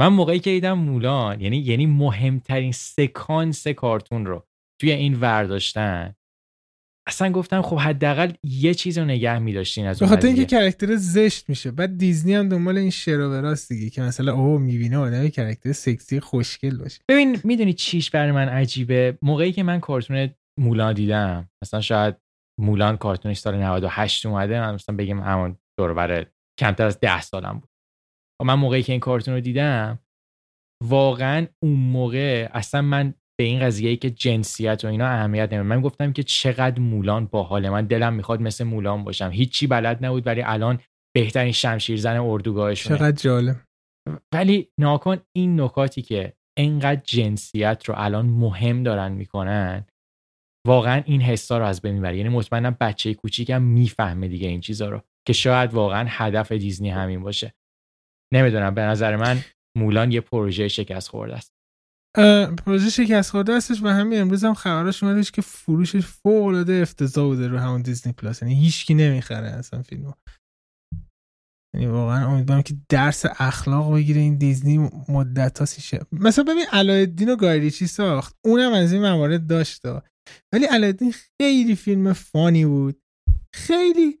من موقعی که دیدم مولان، یعنی مهمترین سکانس کارتون رو توی این ورداشتن، اصلا گفتم خب حداقل یه چیز رو نگه می‌داشتین از اون. بخاطر اینکه کاراکتر زشت میشه. بعد دیزنی هم دنبال این شر و براست دیگه، که مثلا اوه می‌بینه آدم کاراکتر سکسی خوشگل باشه. ببین میدونی چیش برای من عجیبه؟ موقعی که من کارتون مولان دیدم، مثلا شاید مولان کارتونش سال 98 اومده، من مثلا بگیم همون دور و بر کمتر از 10 سالم بود. من موقعی که این کارتون رو دیدم، واقعا اون موقع اصلا من به این قضیه‌ای که جنسیت و اینا اهمیت نمیدم. من گفتم که چقدر مولان باحاله، من دلم میخواد مثل مولان باشم. هیچی بلد نبود ولی الان بهترین شمشیرزن اردوگاهشونه. چقدر جالب. ولی ناکن این نکاتی که اینقدر جنسیت رو الان مهم دارن میکنن، واقعا این حسا رو از بین میبره. یعنی مطمئنم بچه کوچیکم میفهمه دیگه این چیزا رو، که شاید واقعا هدف دیزنی همین باشه. نمیدونم، به نظر من مولان یه پروژه شکست خورده است. پروژه شکست خورده استش و همین امروز هم خبراش اومدش که فروشش فوق العاده افتضاح بوده رو همون دیزنی پلاس. یعنی هیچکی نمیخره اصلا فیلمو. یعنی واقعا امیدوارم که درس اخلاق بگیره این دیزنی مدت‌ها شه. مثلا ببین علایالدین و گایریچی ساخت، اونم از این موارد داشت، ولی علایالدین خیلی فیلم فانی بود، خیلی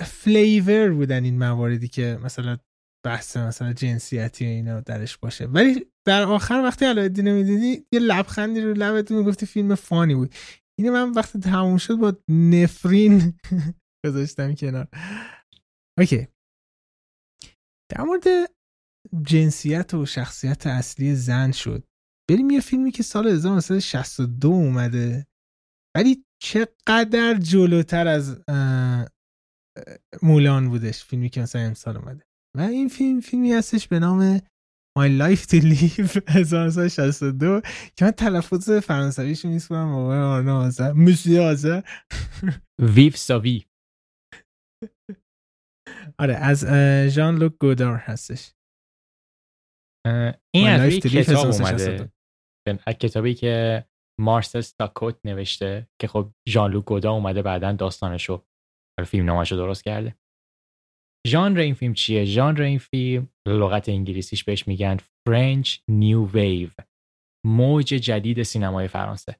فلیور بودن این مواردی که مثلا بحث مثلا جنسیتی اینا درش باشه. ولی در آخر وقتی علایالدین میدیدی یه لبخندی رو لبت میگفتی فیلم فانی بود. اینو من وقتی تموم شد با نفرین گذاشتم کنار. اوکی، در مورد جنسیت و شخصیت اصلی زن شد. بریم یه فیلمی که سال 1962 اومده ولی چقدر جلوتر از مولان بودش، فیلمی که مثلا امسال اومده. و این فیلمی هستش به نام My Life to Live 1962 که من تلفظ فرانسویش رو میسپرم آقای آرنا آذر، مسیو آذر، ویف ساوی. آره، از ژان لوک گودار هستش. این از یک کتاب اومده، کتابی که مارسل ستاکوت نوشته که خب ژان لوک گودار اومده بعدن داستانشو فیلم نامشو درست کرده. ژانر این فیلم چیه؟ ژانر این فیلم لغت انگلیسیش بهش میگن فرنچ نیو ویو، موج جدید سینمای فرانسه،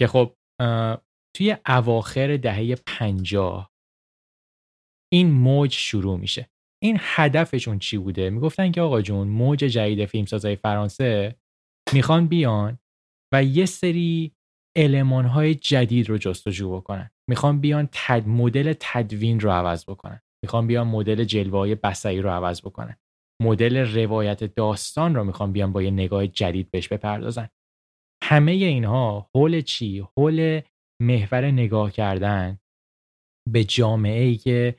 که خب توی اواخر دهه 50 این موج شروع میشه. این هدفشون چی بوده؟ میگفتن که آقا جون، موج جدید فیلمسازای فرانسه میخوان بیان و یه سری المان‌های جدید رو جستجو بکنن. میخوان بیان مدل تدوین رو عوض بکنن. میخوان بیان مدل جلوه‌های بصری رو عوض بکنن. مدل روایت داستان رو میخوان بیان با یه نگاه جدید بهش بپردازن. همه اینها حول چی؟ حول محور نگاه کردن به جامعه‌ای که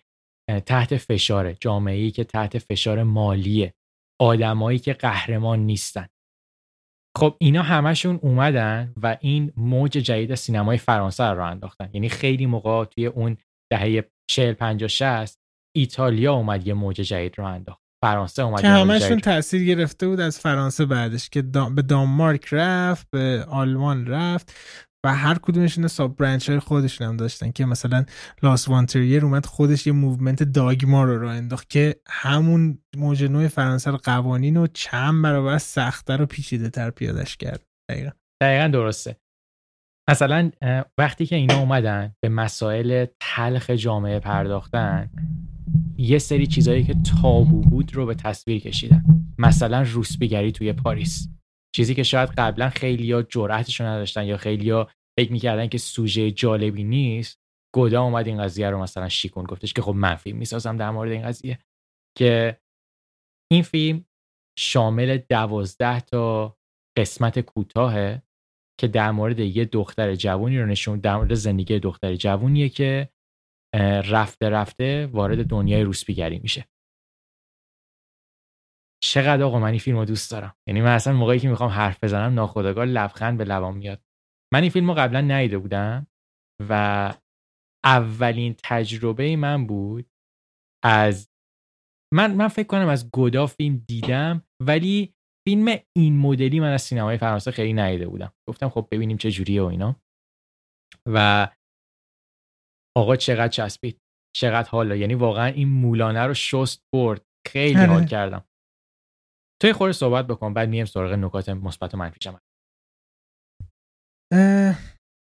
تحت فشاره، جامعه‌ای که تحت فشار مالیه، آدمایی که قهرمان نیستن. خب اینا همشون اومدن و این موج جدید سینمای فرانسه رو انداختن. یعنی خیلی موقع توی اون دهه 40 50 60 ایتالیا اومد یه موج جدید رو انداخت. فرانسه اومد که همشون تأثیر گرفته بود از فرانسه بعدش که به دانمارک رفت، به آلمان رفت و هر کدومشون ساب برانچ های خودشون هم داشتن که مثلا لاس وانتریر اومد خودش یه موومنت داگما رو راه انداخت که همون موج نو فرانسه رو قوانین رو چند برابر سخت‌تر و پیچیده‌تر پیاده‌اش کرد. دقیقاً درسته. مثلا وقتی که اینا اومدن به مسائل تلخ جامعه پرداختن، یه سری چیزایی که تابو بود رو به تصویر کشیدن. مثلا روسبیگری توی پاریس، چیزی که شاید قبلا خیلیا جرأتشو نداشتن یا خیلیا فکر می‌کردن که سوژه جالبی نیست. گودا اومد این قضیه رو مثلا شیکون گفتش که خب من فیلم می‌سازم در مورد این قضیه، که این فیلم شامل 12 تا قسمت کوتاهه که در مورد یه دختر جوونی رو نشون، در مورد زندگی دختر جوونیه که رفته رفته وارد دنیای روسپیگری میشه. چقدر آقا من این فیلمو دوست دارم. یعنی من اصلا موقعی که میخوام حرف بزنم ناخودآگاه لبخند به لبام میاد. من این فیلمو قبلا ندیده بودم و اولین تجربه من بود از من فکر کنم از گودا فیلم دیدم، ولی فیلم این مدلی من از سینمای فرانسه خیلی ندیده بودم. گفتم خب ببینیم چه جوریه و اینا، و آقا چقدر چسبید، چقدر حالا، یعنی واقعا این مولانه رو شست برد. خیلی حال کردم. توی خود صحبت بکن بعد میام سراغ نکات مثبت و منفی شما.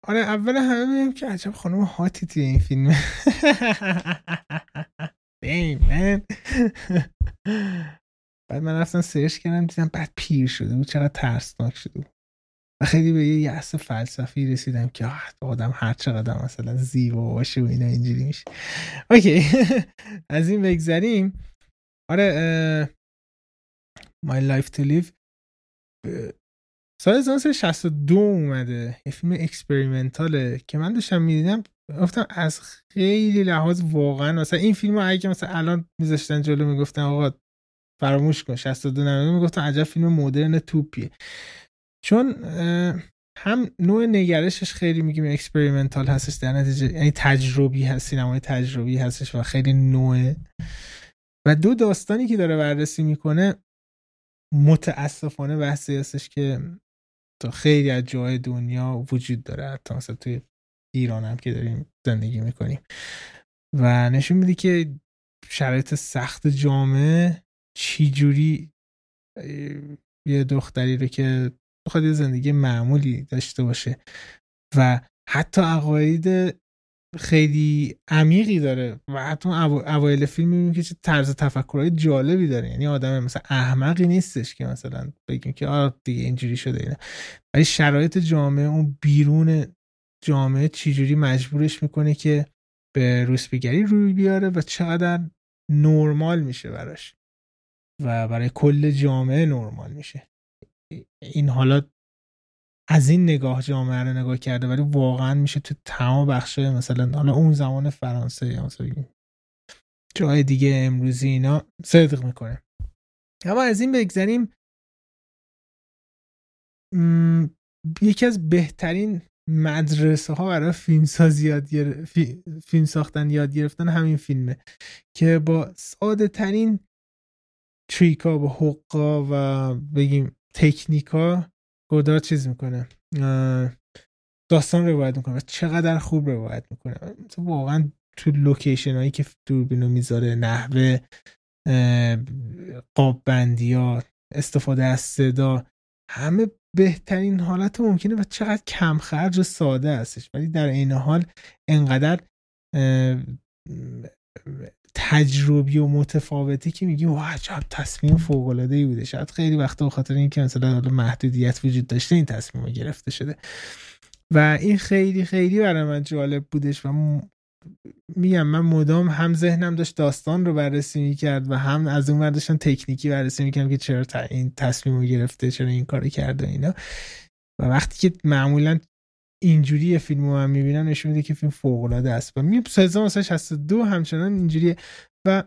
آره اول همه بگم که عجب خانم هاتی توی این فیلم. دیمن بعد من رفتم سرچ کردم دیدم بعد پیر شده و چقدر ترسناک شده و خیلی به یه یأس فلسفی رسیدم که آدم هر چقدر مثلا زیبا باشه و اینا اینجوری میشه. اوکی از این بگذریم. آره My Life to Live سال 1962 اومده، یه فیلم اکسپریمنتاله که من داشتم میدیدم گفتم از خیلی لحاظ واقعا مثلا این فیلمو اگه مثلا الان میذاشتن جلو میگفتن آقا فراموش کن 62 نمیدونم، میگفتن عجب فیلم مدرن توپیه، چون هم نوع نگرشش خیلی میگیم اکسپریمنتال هستش، در نتیجه یعنی تجربی هست، سینمای تجربی هستش و خیلی نوعه، و دو داستانی که داره بررسی میکنه متاسفانه بحثی هستش که تا خیلی از جای دنیا وجود داره، حتی مثلا توی ایران هم که داریم زندگی میکنیم، و نشون میده که شرایط سخت جامعه چی جوری یه دختری رو که بخواد یه زندگی معمولی داشته باشه و حتی عقاید خیلی عمیقی داره، و حتی اوایل فیلم میبینیم که چه طرز تفکرهای جالبی داره، یعنی آدم مثلا احمقی نیستش که مثلا بگیم که آره دیگه اینجوری شده اینا، ولی شرایط جامعه اون بیرون جامعه چجوری مجبورش میکنه که به روسپیگری روی بیاره و چقدر نورمال میشه براش و برای کل جامعه نورمال میشه. این حالا از این نگاه جامعه رو نگاه کرده، ولی واقعا میشه تو تمام بخشای مثلا حالا اون زمان فرانسه یا مثلا جای دیگه امروزی اینا صدق میکنه. اما از این بگذریم. یکی از بهترین مدرسه ها برای فیلم ساختن یاد گرفتن همین فیلمه که با ساده ترین تریکا و حقا و بگیم تکنیکا گودارد چیز میکنه، داستان روایت میکنه و چقدر خوب روایت میکنه. تو واقعا تو لوکیشن هایی که دوربینو میذاره، نحوه قاب بندی ها، استفاده از صدا، همه بهترین حالت ممکنه و چقدر کم خرج و ساده استش، ولی در این حال انقدر تجربی و متفاوتی که میگی واه چه تصمیم فوق العاده ای بوده. شاید خیلی وقتا به خاطر اینکه مثلا محدودیت وجود داشته این تصمیم گرفته شده، و این خیلی خیلی برای من جالب بودش و میگم من مدام هم ذهنم داشت داستان رو بررسی میکرد و هم از اون ور داشتم تکنیکی بررسی میکردم که چرا این تصمیم رو گرفته، چرا این کارو کرده اینا. و وقتی که معمولا اینجوری فیلم رو هم میبینم نشون میده که فیلم فوق‌العاده است و میبینم 1962 همچنان اینجوریه. و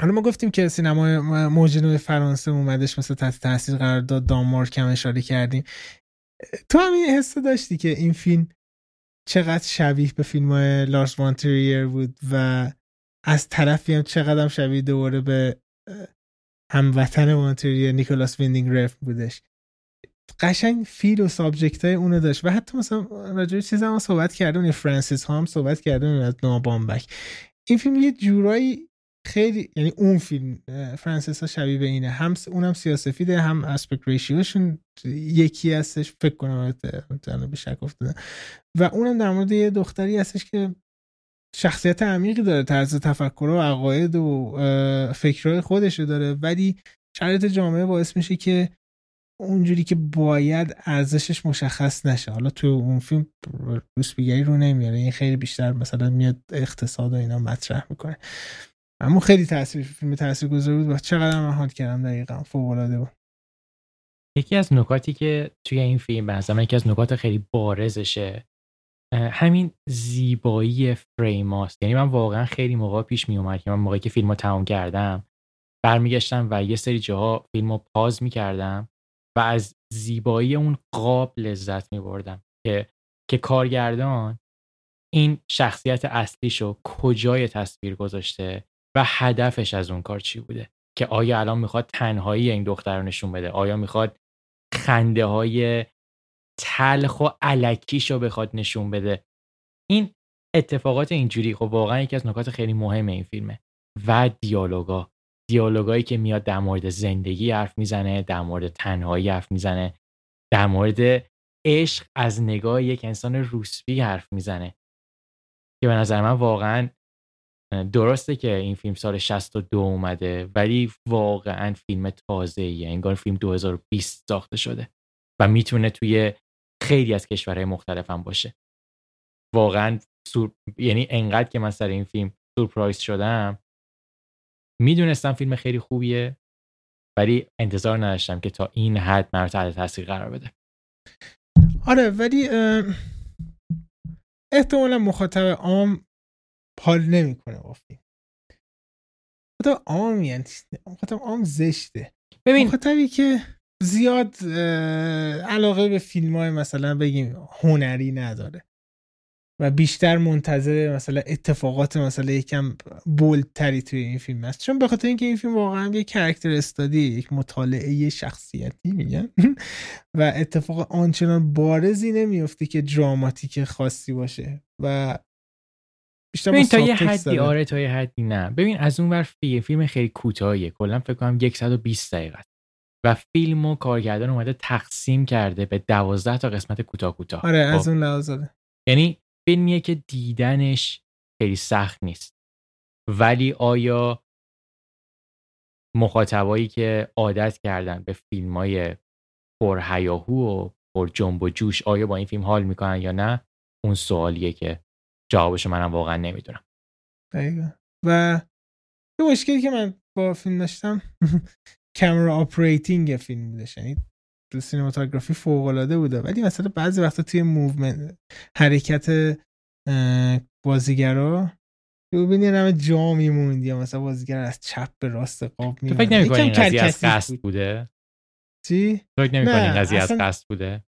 حالا ما گفتیم که سینمای موج نو فرانسه اومدش مثلا تحت تاثیر قرار داد، دانمارک هم اشاره کردیم. تو هم این حس داشتی که این فیلم چقدر شبیه به فیلم‌های لارس وان تریer بود و از طرفی هم چقدر هم شبیه دوباره به هموطن وان تریer نیکولاس ویندینگ رفن بودش. قشنگ فیل و سابجکت‌های اونو داشت و حتی مثلا راجع به چیزا هم صحبت کردیم، فرانسیس ها هم صحبت کردیم از نوبامبک. این فیلم یه جورایی خیلی، یعنی اون فیلم فرانسیس ها شبیه به اینه، هم اونم سیاسفیده، هم اسپکت ریشیوشون یکی هستش، فکر کنم مثلا به شک افتادم. و اونم در مورد یه دختری هستش که شخصیت عمیقی داره، طرز تفکر و عقاید و فکرای خودش رو داره، ولی شرایط جامعه باعث میشه که اونجوری که باید ارزشش مشخص نشه. حالا تو اون فیلم روسپیگری رو نمیاره، این خیلی بیشتر مثلا میاد اقتصاد و اینا مطرح میکنه، اما خیلی فیلم تاثیرگذار بود و چقدر من حال کردم. دقیقاً فوق‌العاده بود. یکی از نکاتی که توی این فیلم به نظر من یکی از نکات خیلی بارزشه همین زیبایی فریماست. یعنی من واقعاً خیلی موقع پیش می اومد که من موقعی که فیلمو تمام کردم برمیگشتم و یه سری جاها فیلمو پاز می‌کردم و از زیبایی اون قاب لذت می‌بردم که کارگردان این شخصیت اصلیشو کجای تصویر گذاشته و هدفش از اون کار چی بوده، که آیا الان میخواد تنهایی این دختر رو نشون بده، آیا میخواد خنده های تلخ و الکیش رو بخواد نشون بده. این اتفاقات اینجوری خب واقعا یکی از نکات خیلی مهم این فیلمه. و دیالوگایی که میاد در مورد زندگی حرف میزنه، در مورد تنهایی حرف میزنه، در مورد عشق از نگاه یک انسان روسبی حرف میزنه، که به نظر من واقعا درسته که این فیلم سال 62 اومده ولی واقعا فیلم تازه‌ایه، انگار فیلم 2020 ساخته شده و میتونه توی خیلی از کشورهای مختلف هم باشه. واقعا یعنی انقدر که من سر این فیلم سورپرایز شدم، میدونستم فیلم خیلی خوبیه ولی انتظار نداشتم که تا این حد من رو تحت تاثیر قرار بده. آره، ولی احتمالا مخاطب عام حال نمیکنه با فیلم. مخاطب عام یعنی مخاطب عام زشته. ببین مخاطبی که زیاد علاقه به فیلم‌های مثلا بگیم هنری نداره و بیشتر منتظر مثلا اتفاقات مثلا یکم بولدتری توی این فیلم است، چون به خاطر اینکه این فیلم واقعا یک کاراکتر استادی، یک مطالعه شخصیتی میگن و اتفاق آنچنان بارزی نمیفته که دراماتیک خاصی باشه و ببین تا یه حدی آره تا یه حدی نه. ببین از اون ور فیلم خیلی کوتاهیه، کلا فکر کنم 120 دقیقه و فیلمو کارگردان اومده تقسیم کرده به 12 تا قسمت کوتاه کوتاه. آره از اون لحاظ یعنی فیلمیه که دیدنش خیلی سخت نیست، ولی آیا مخاطبایی که عادت کردن به فیلمای پر هیاهو و پر جنب و جوش آیا با این فیلم حال میکنن یا نه، اون سوالیه که جوابش منم واقعا نمیدونم. دقیقا. و یه مشکلی که من با فیلم داشتم کامرا آپریتینگ فیلم بودش، یعنی سینماتوگرافی فوق‌العاده بوده ولی مثلا بعضی وقتا توی موومنت حرکت بازیگرا ببینین همه جا میموند یا مثلا بازیگر از چپ به راست قاب میموند. فکر نمی‌کنی این قضیه از قصد بوده؟ چی؟ فکر نمی‌کنی این قضیه از قصد بوده؟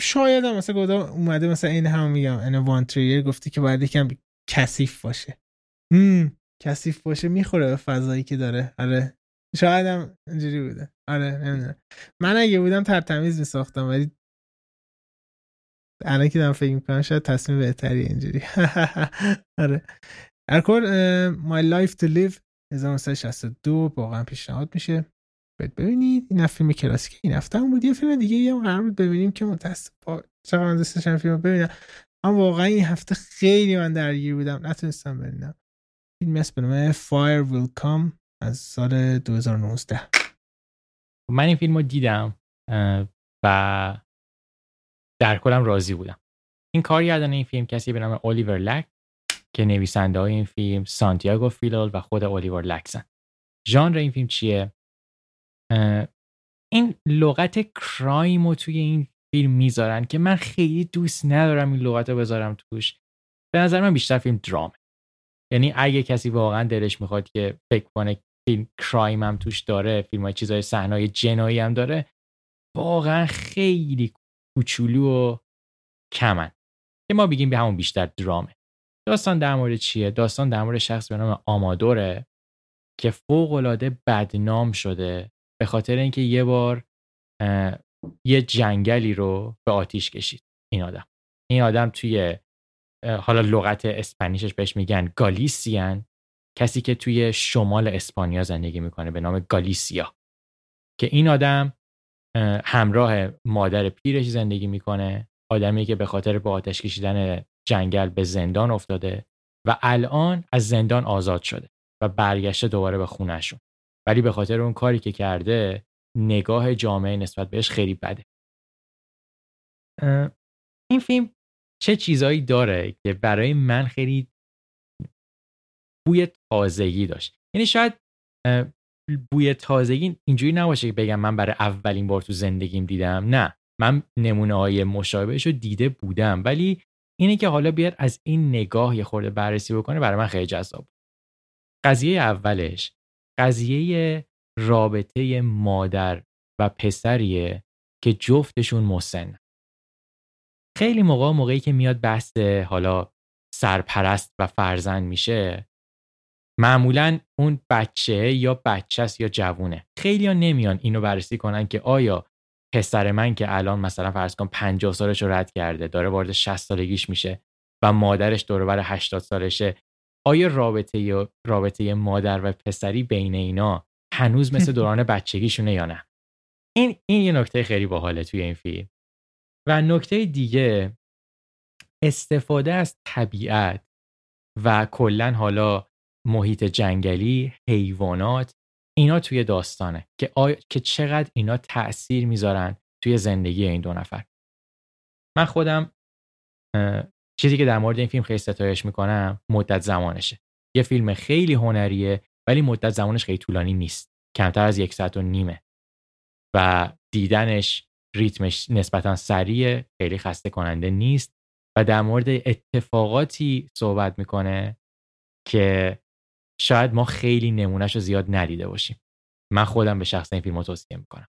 شاید هم مثلا گودا اومده مثلا این هم میگم ان وان تریگر گفتی که باید یکم کثیف باشه، کثیف باشه میخوره به فضایی که داره. آره شاید هم اینجوری بوده. آره نمیدونم، من اگه بودم ترتمیز میساختم ولی الان که دارم فکر میکنم شاید تصمیم بهتری اینجوری. آره ارکور My Life to Live 1962 واقعا پیشنهاد میشه ببینید. این فیلم کلاسیک این هفته هم بود. یه فیلم دیگه هم قرار بود ببینیم که متاسفانه چقدر من دوستش هم فیلم ببینم، اما واقعا این هفته خیلی من درگیر بودم نتونستم ببینم. فیلم هست به نام Fire Will Come از سال 2019. من این فیلم رو دیدم و در کلم راضی بودم. این کارگردان این فیلم کسی به نام الیور لک که نویسنده های این فیلم سانتیاگو فیلال و خود الیور لکسن. ژانر این فیلم چیه؟ این لغت کرایم رو توی این فیلم میذارن که من خیلی دوست ندارم این لغت رو بذارم توش. به نظر من بیشتر فیلم درامه. یعنی اگه کسی واقعا دلش میخواد که فکر کنه فیلم کرایم هم توش داره، فیلم های چیزهای صحنه‌های جنایی هم داره، واقعا خیلی کوچولو و کمن که ما بگیم به همون بیشتر درامه. داستان در مورد چیه؟ داستان در مورد شخص به نام آمادوره که فوق‌العاده بدنام شده به خاطر اینکه یه بار یه جنگلی رو به آتیش کشید. این آدم توی حالا لغت اسپانیشش بهش میگن گالیسیان، کسی که توی شمال اسپانیا زندگی میکنه به نام گالیسیا، که این آدم همراه مادر پیرش زندگی میکنه، آدمی که به خاطر به آتش کشیدن جنگل به زندان افتاده و الان از زندان آزاد شده و برگشته دوباره به خونه‌شون، ولی به خاطر اون کاری که کرده نگاه جامعه نسبت بهش خیلی بده. این فیلم چه چیزایی داره که برای من خیلی بوی تازگی داشت. یعنی شاید بوی تازگی اینجوری نباشه که بگم من برای اولین بار تو زندگیم دیدم، نه، من نمونه‌های مشابهش رو دیده بودم، ولی اینه که حالا بیار از این نگاه یه خورده بررسی بکنه برای من خیلی جذاب بود. قضیه اولش قضیه رابطه مادر و پسریه که جفتشون مسن. خیلی موقعی که میاد بحث حالا سرپرست و فرزند میشه، معمولا اون بچه یا بچه است یا جوونه. خیلی ها نمیان اینو بررسی کنن که آیا پسر من که الان مثلا فرض کن 50 سالش رو رد کرده، داره وارد 60 سالگیش میشه و مادرش دور و بر 80 سالشه، آیا رابطه مادر و پسری بین اینا هنوز مثل دوران بچگیشونه یا نه؟ این یه نکته خیلی باحاله توی این فیلم. و نکته دیگه استفاده از طبیعت و کلن حالا محیط جنگلی، حیوانات، اینا توی داستانه که که چقدر اینا تأثیر میذارن توی زندگی این دو نفر. من خودم چیزی که در مورد این فیلم خیلی ستایش میکنم مدت زمانشه. یه فیلم خیلی هنریه ولی مدت زمانش خیلی طولانی نیست، کمتر از 1.5 ساعته و دیدنش ریتمش نسبتاً سریعه، خیلی خسته کننده نیست و در مورد اتفاقاتی صحبت میکنه که شاید ما خیلی نمونه‌شو زیاد ندیده باشیم. من خودم به شخص این فیلمو توصیه میکنم.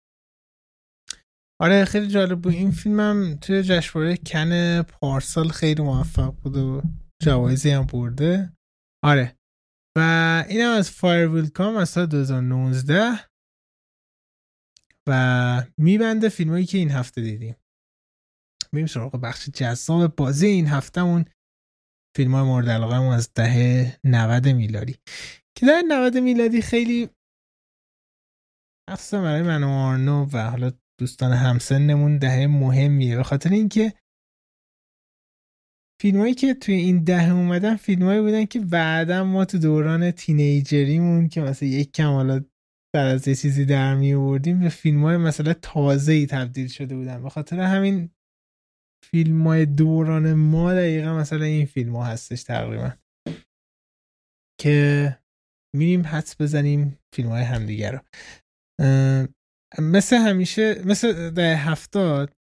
آره خیلی جالب بود. این فیلمم توی جشنواره کن پارسال خیلی موفق بود و جوایزی هم برده. آره و اینم از فایر ویل کام از سال 2019 و میبنده فیلمایی که این هفته دیدیم. میریم سراغ بخش جذاب بازی این هفتهمون، فیلم‌های مورد علاقه‌مون از دهه 90 میلادی که در 90 میلادی خیلی اصلا برای من و آرنو و حالا دوستان همسنمون دهه مهمیه، به خاطر اینکه فیلمایی که توی این دهه اومدن فیلمایی بودن که بعداً ما تو دوران تینیجریمون که مثلا یک کم حالا در از یه چیزی در میوردیم به فیلم‌های مثلا تازه‌ای تبدیل شده بودن. به خاطر همین فیلم‌های دوران ما دقیقا مثلا این فیلم‌ها هستش تقریبا که می‌ریم حدس بزنیم فیلم‌های همدیگه رو. مثل همیشه مثل دهه 70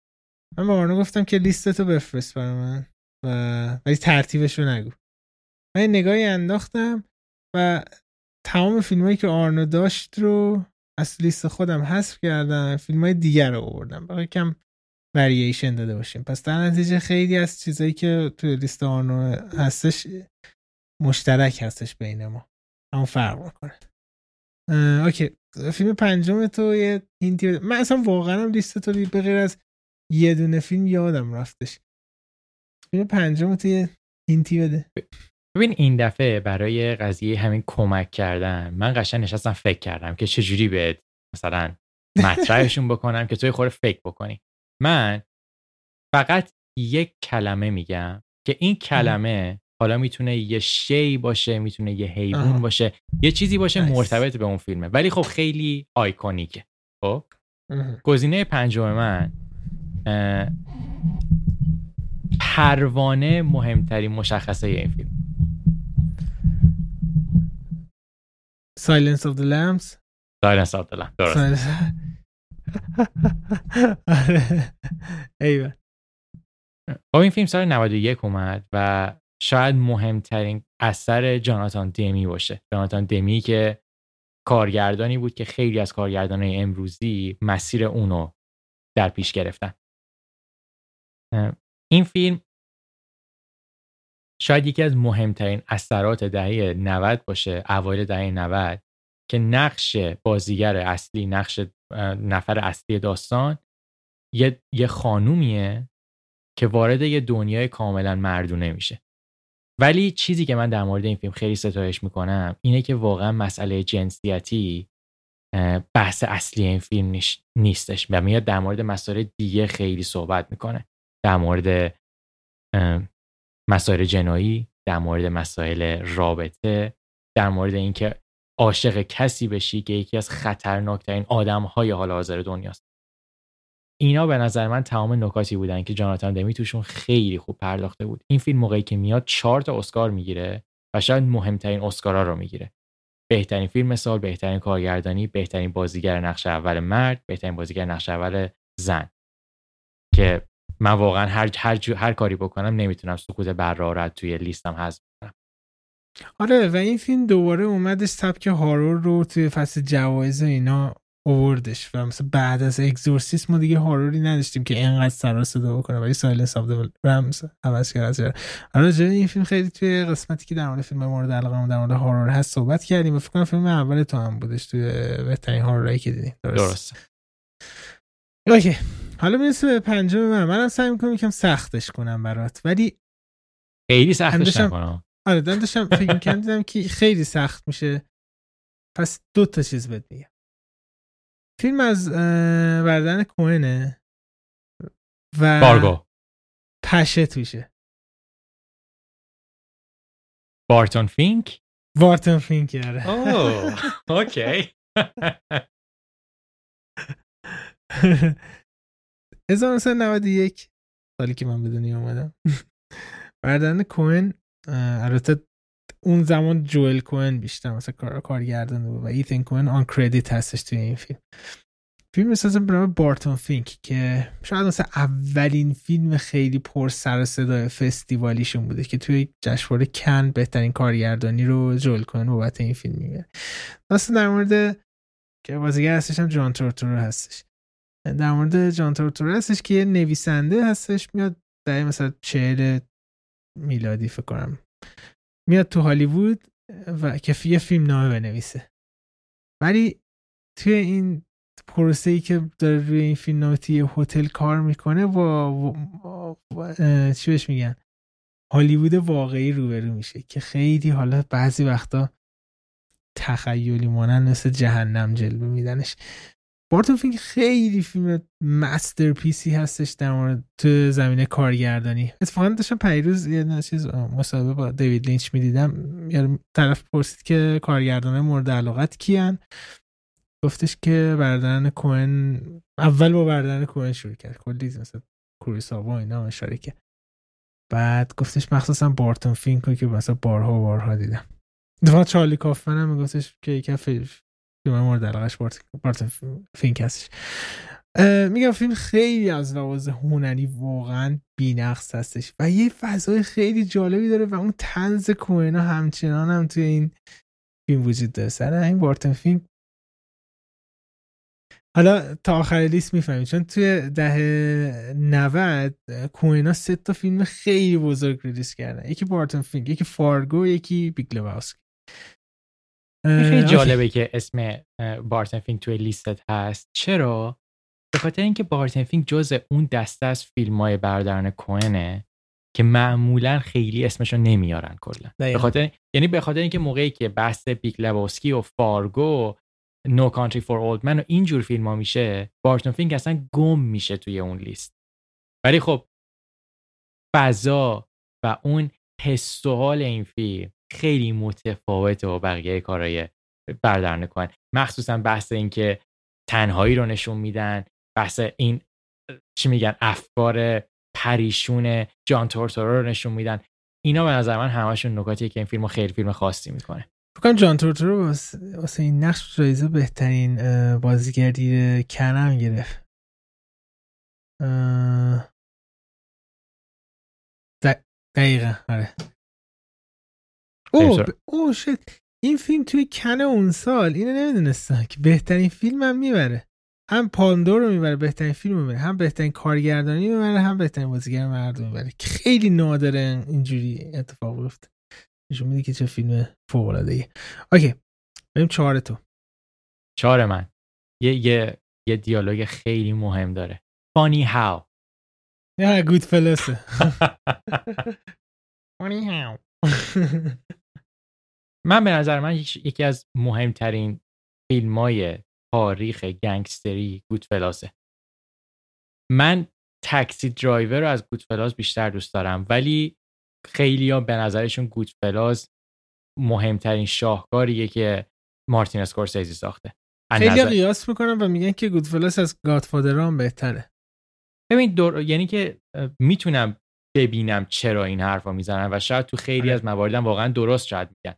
من به آرنو گفتم که لیستتو بفرست برای من ولی ترتیبش رو نگو. من نگاهی انداختم و تمام فیلمایی که آرنو داشت رو از لیست خودم حذف کردم، فیلم‌های دیگر رو آوردم برای کم ورییشن داده باشیم. پس در نتیجه خیلی از چیزایی که توی لیست آرنو هستش مشترک هستش بین ما، همون فرق میکنه. اوکی فیلم پنجم تو یه هینتی من اصلا واقعا هم لیست تو به غیر از یه دونه فیلم یادم رفتش. فیلم پنجم تو یه هینتی بده. ببین این دفعه برای قضیه همین کمک کردن من قشنگ نشستم فکر کردم که چجوری بهت مثلا مطرحشون بکنم که توی خوره فکر بکنی. من فقط یک کلمه میگم که این کلمه حالا میتونه یه شی باشه، میتونه یه حیوان باشه، یه چیزی باشه مرتبط به اون فیلمه، ولی خب خیلی آیکونیکه. خب گزینه پنجم من پروانه مهمترین مشخصه این فیلم. Silence of the Lambs. Silence of the Lambs. درست. ایوه. خب این فیلم سال 91 اومد و شاید مهمترین اثر جاناتان دمی باشه. جاناتان دمی که کارگردانی بود که خیلی از کارگردانای امروزی مسیر اونو در پیش گرفتن. این فیلم شاید یکی از مهمترین اثرات دهه 90 باشه، اوایل دهه 90، که نقش بازیگر اصلی، نقش نفر اصلی داستان یه خانومیه که وارد یه دنیای کاملا مردونه میشه. ولی چیزی که من در مورد این فیلم خیلی ستایش میکنم اینه که واقعا مسئله جنسیتی بحث اصلی این فیلم نیستش و میاد در مورد مسائل دیگه خیلی صحبت میکنه، در مورد مسائل جنایی، در مورد مسائل رابطه، در مورد اینکه عاشق کسی بشی که یکی از خطرناکترین آدم‌های حال حاضر دنیاست. اینا به نظر من تمام نکاتی بودن که جاناتان دمی توشون خیلی خوب پرداخته بود. این فیلم موقعی که میاد 4 اسکار میگیره و شاید مهمترین اسکارا رو میگیره. بهترین فیلم سال، بهترین کارگردانی، بهترین بازیگر نقش اول مرد، بهترین بازیگر نقش اول زن. که من واقعا هر کاری بکنم نمیتونم سکوت برا رو توی لیستم حذف کنم. آره و این فیلم دوباره اومدش سبک هارور رو توی فصل جوایز اینا اووردش و مثلا بعد از اگزورسیسم ما دیگه هاروری نداشتیم که اینقدر سر و صدا بکنه، ولی سایلنس آف د رمز عوض کرد. البته این فیلم خیلی توی قسمتی که در مورد فیلم مورد علاقه‌مون در مورد هارور هست صحبت کردیم و فکر کنم فیلم اول تو هم بودش توی بهترین هارورایی که دیدیم. درسته. اوکی. حالا میرسه به پنجم. منم سعی می‌کنم یکم سختش کنم برات، ولی خیلی سختش نکنم. آره داشتم فکر می‌کردم که خیلی سخت میشه. پس دو تا چیز بهت میگم. فیلم از بردن کوهنه و بارگو پشه توشه. بارتون فینک؟ بارتون فینک آره. اوه اوکی. ازان سال 91 سالی که من به دنیا اومدم. بردن کوهن، البته اون زمان جوئل کوئن بیشتر مثلا کارگردان بود و ایتن کوئن آن کردیت هستش توی این فیلم. فیلم اساساً به نام بارتون فینک که شاید مثلا اولین فیلم خیلی پر سر و صدای فستیوالیشون بوده که توی جشنواره کن بهترین کارگردانی رو جوئل کوئن بابت این فیلم میگیره. مثلا در مورد که بازیگر هستش هم جان تورتورو هستش. در مورد جان تورتورو هستش که یه نویسنده هستش، میاد در مثلا 40 میلادی فکر کنم میاد تو هالیوود و که یه فیلم نامه بنویسه، ولی توی این پروسه‌ای که داره روی این فیلم نامه توی هتل کار میکنه و چی بهش میگن هالیوود واقعی روبرو میشه که خیلی حالا بعضی وقتا تخیلی مانند مثل جهنم جلوه میدنش. بارتون فینک خیلی فیلم مسترپیسی هستش در مورد تو زمینه کارگردانی. اتفاقا داشتم پیروز یه چیز مصاحبه با دیوید لینچ میدیدم، یه طرف پرسید که کارگردانای مورد علاقت کیان، گفتش که بردن کوهن، اول با بردن کوهن شروع کرد، کلی مثلا کوریساوا اینا اشاره کرد، بعد گفتش مخصوصا بارتون فینک که مثلا بارها دیدم. اتفاقا چارلی کافمن هم میگفتش که یک فیلم مورد علاقه‌اش بارتون فینک هستش. میگم فیلم خیلی از لحاظ هنری واقعا بی‌نقص هستش و یه فضای خیلی جالبی داره و اون طنز کوهنا همچنان هم توی این فیلم وجود داره. سر این بارتون فینک حالا تا آخر لیست میفهمیم، چون توی دهه 90 کوهنا 3 فیلم خیلی بزرگ ریلیز کردن، یکی بارتون فینک، یکی فارگو، یکی بیگ لباسکی. خیلی جالبه که اسم بارتون فینک توی لیست هست. چرا؟ به خاطر اینکه بارتون فینک جزء اون دسته از فیلم‌های برادران کوئنه که معمولا خیلی اسمشو نمیارن کلا. به خاطر اینکه موقعی که بحث بیگ لباسکی و فارگو، نو کانتری فور اولد من و اینجور فیلم‌ها میشه، بارتون فینک اصلا گم میشه توی اون لیست. ولی خب فضا و اون حس و حال این فیلم خیلی متفاوته با بقیه کارهای بردرن کوهن، مخصوصا بحث این که تنهایی رو نشون میدن، بحث این چی میگن افکار پریشون جان تورتورو رو نشون میدن. اینا به نظر من همشون نکاتیه که این فیلمو خیلی فیلم خاصی میکنه. فکر کنم جان تورتورو واسه این نقش جایزه بهترین بازیگری کنم گرفت. دقیقاً آره. او شت این فیلم توی کن اون سال اینو نمیدونستم که بهترین فیلمم میبره. هم پالم دور رو میبره، بهترین فیلم میبره، هم بهترین کارگردانی میبره، هم بهترین بازیگر مرد میبره. خیلی نادره اینجوری اتفاق بیفته. نشون میده که چه فیلم فوق العاده‌ای. اوکی. بریم 4 تو. 4 من. یه دیالوگ خیلی مهم داره. Funny how. نه Goodfellas. Funny how. من به نظر من یکی از مهمترین فیلم‌های تاریخ گنگستری گودفلاس. من تاکسی درایور رو از گودفلاس بیشتر دوست دارم، ولی خیلی‌ها به نظرشون گودفلاس مهمترین شاهکاریه که مارتین اسکورسیزی ساخته. خیلی‌ها قیاس میکنن و میگن که گودفلاس از گادفادران بهتره. ببین یعنی که میتونم ببینم چرا این حرفا میزنن و شاید تو خیلی از مواردم واقعا درست شاید میگن.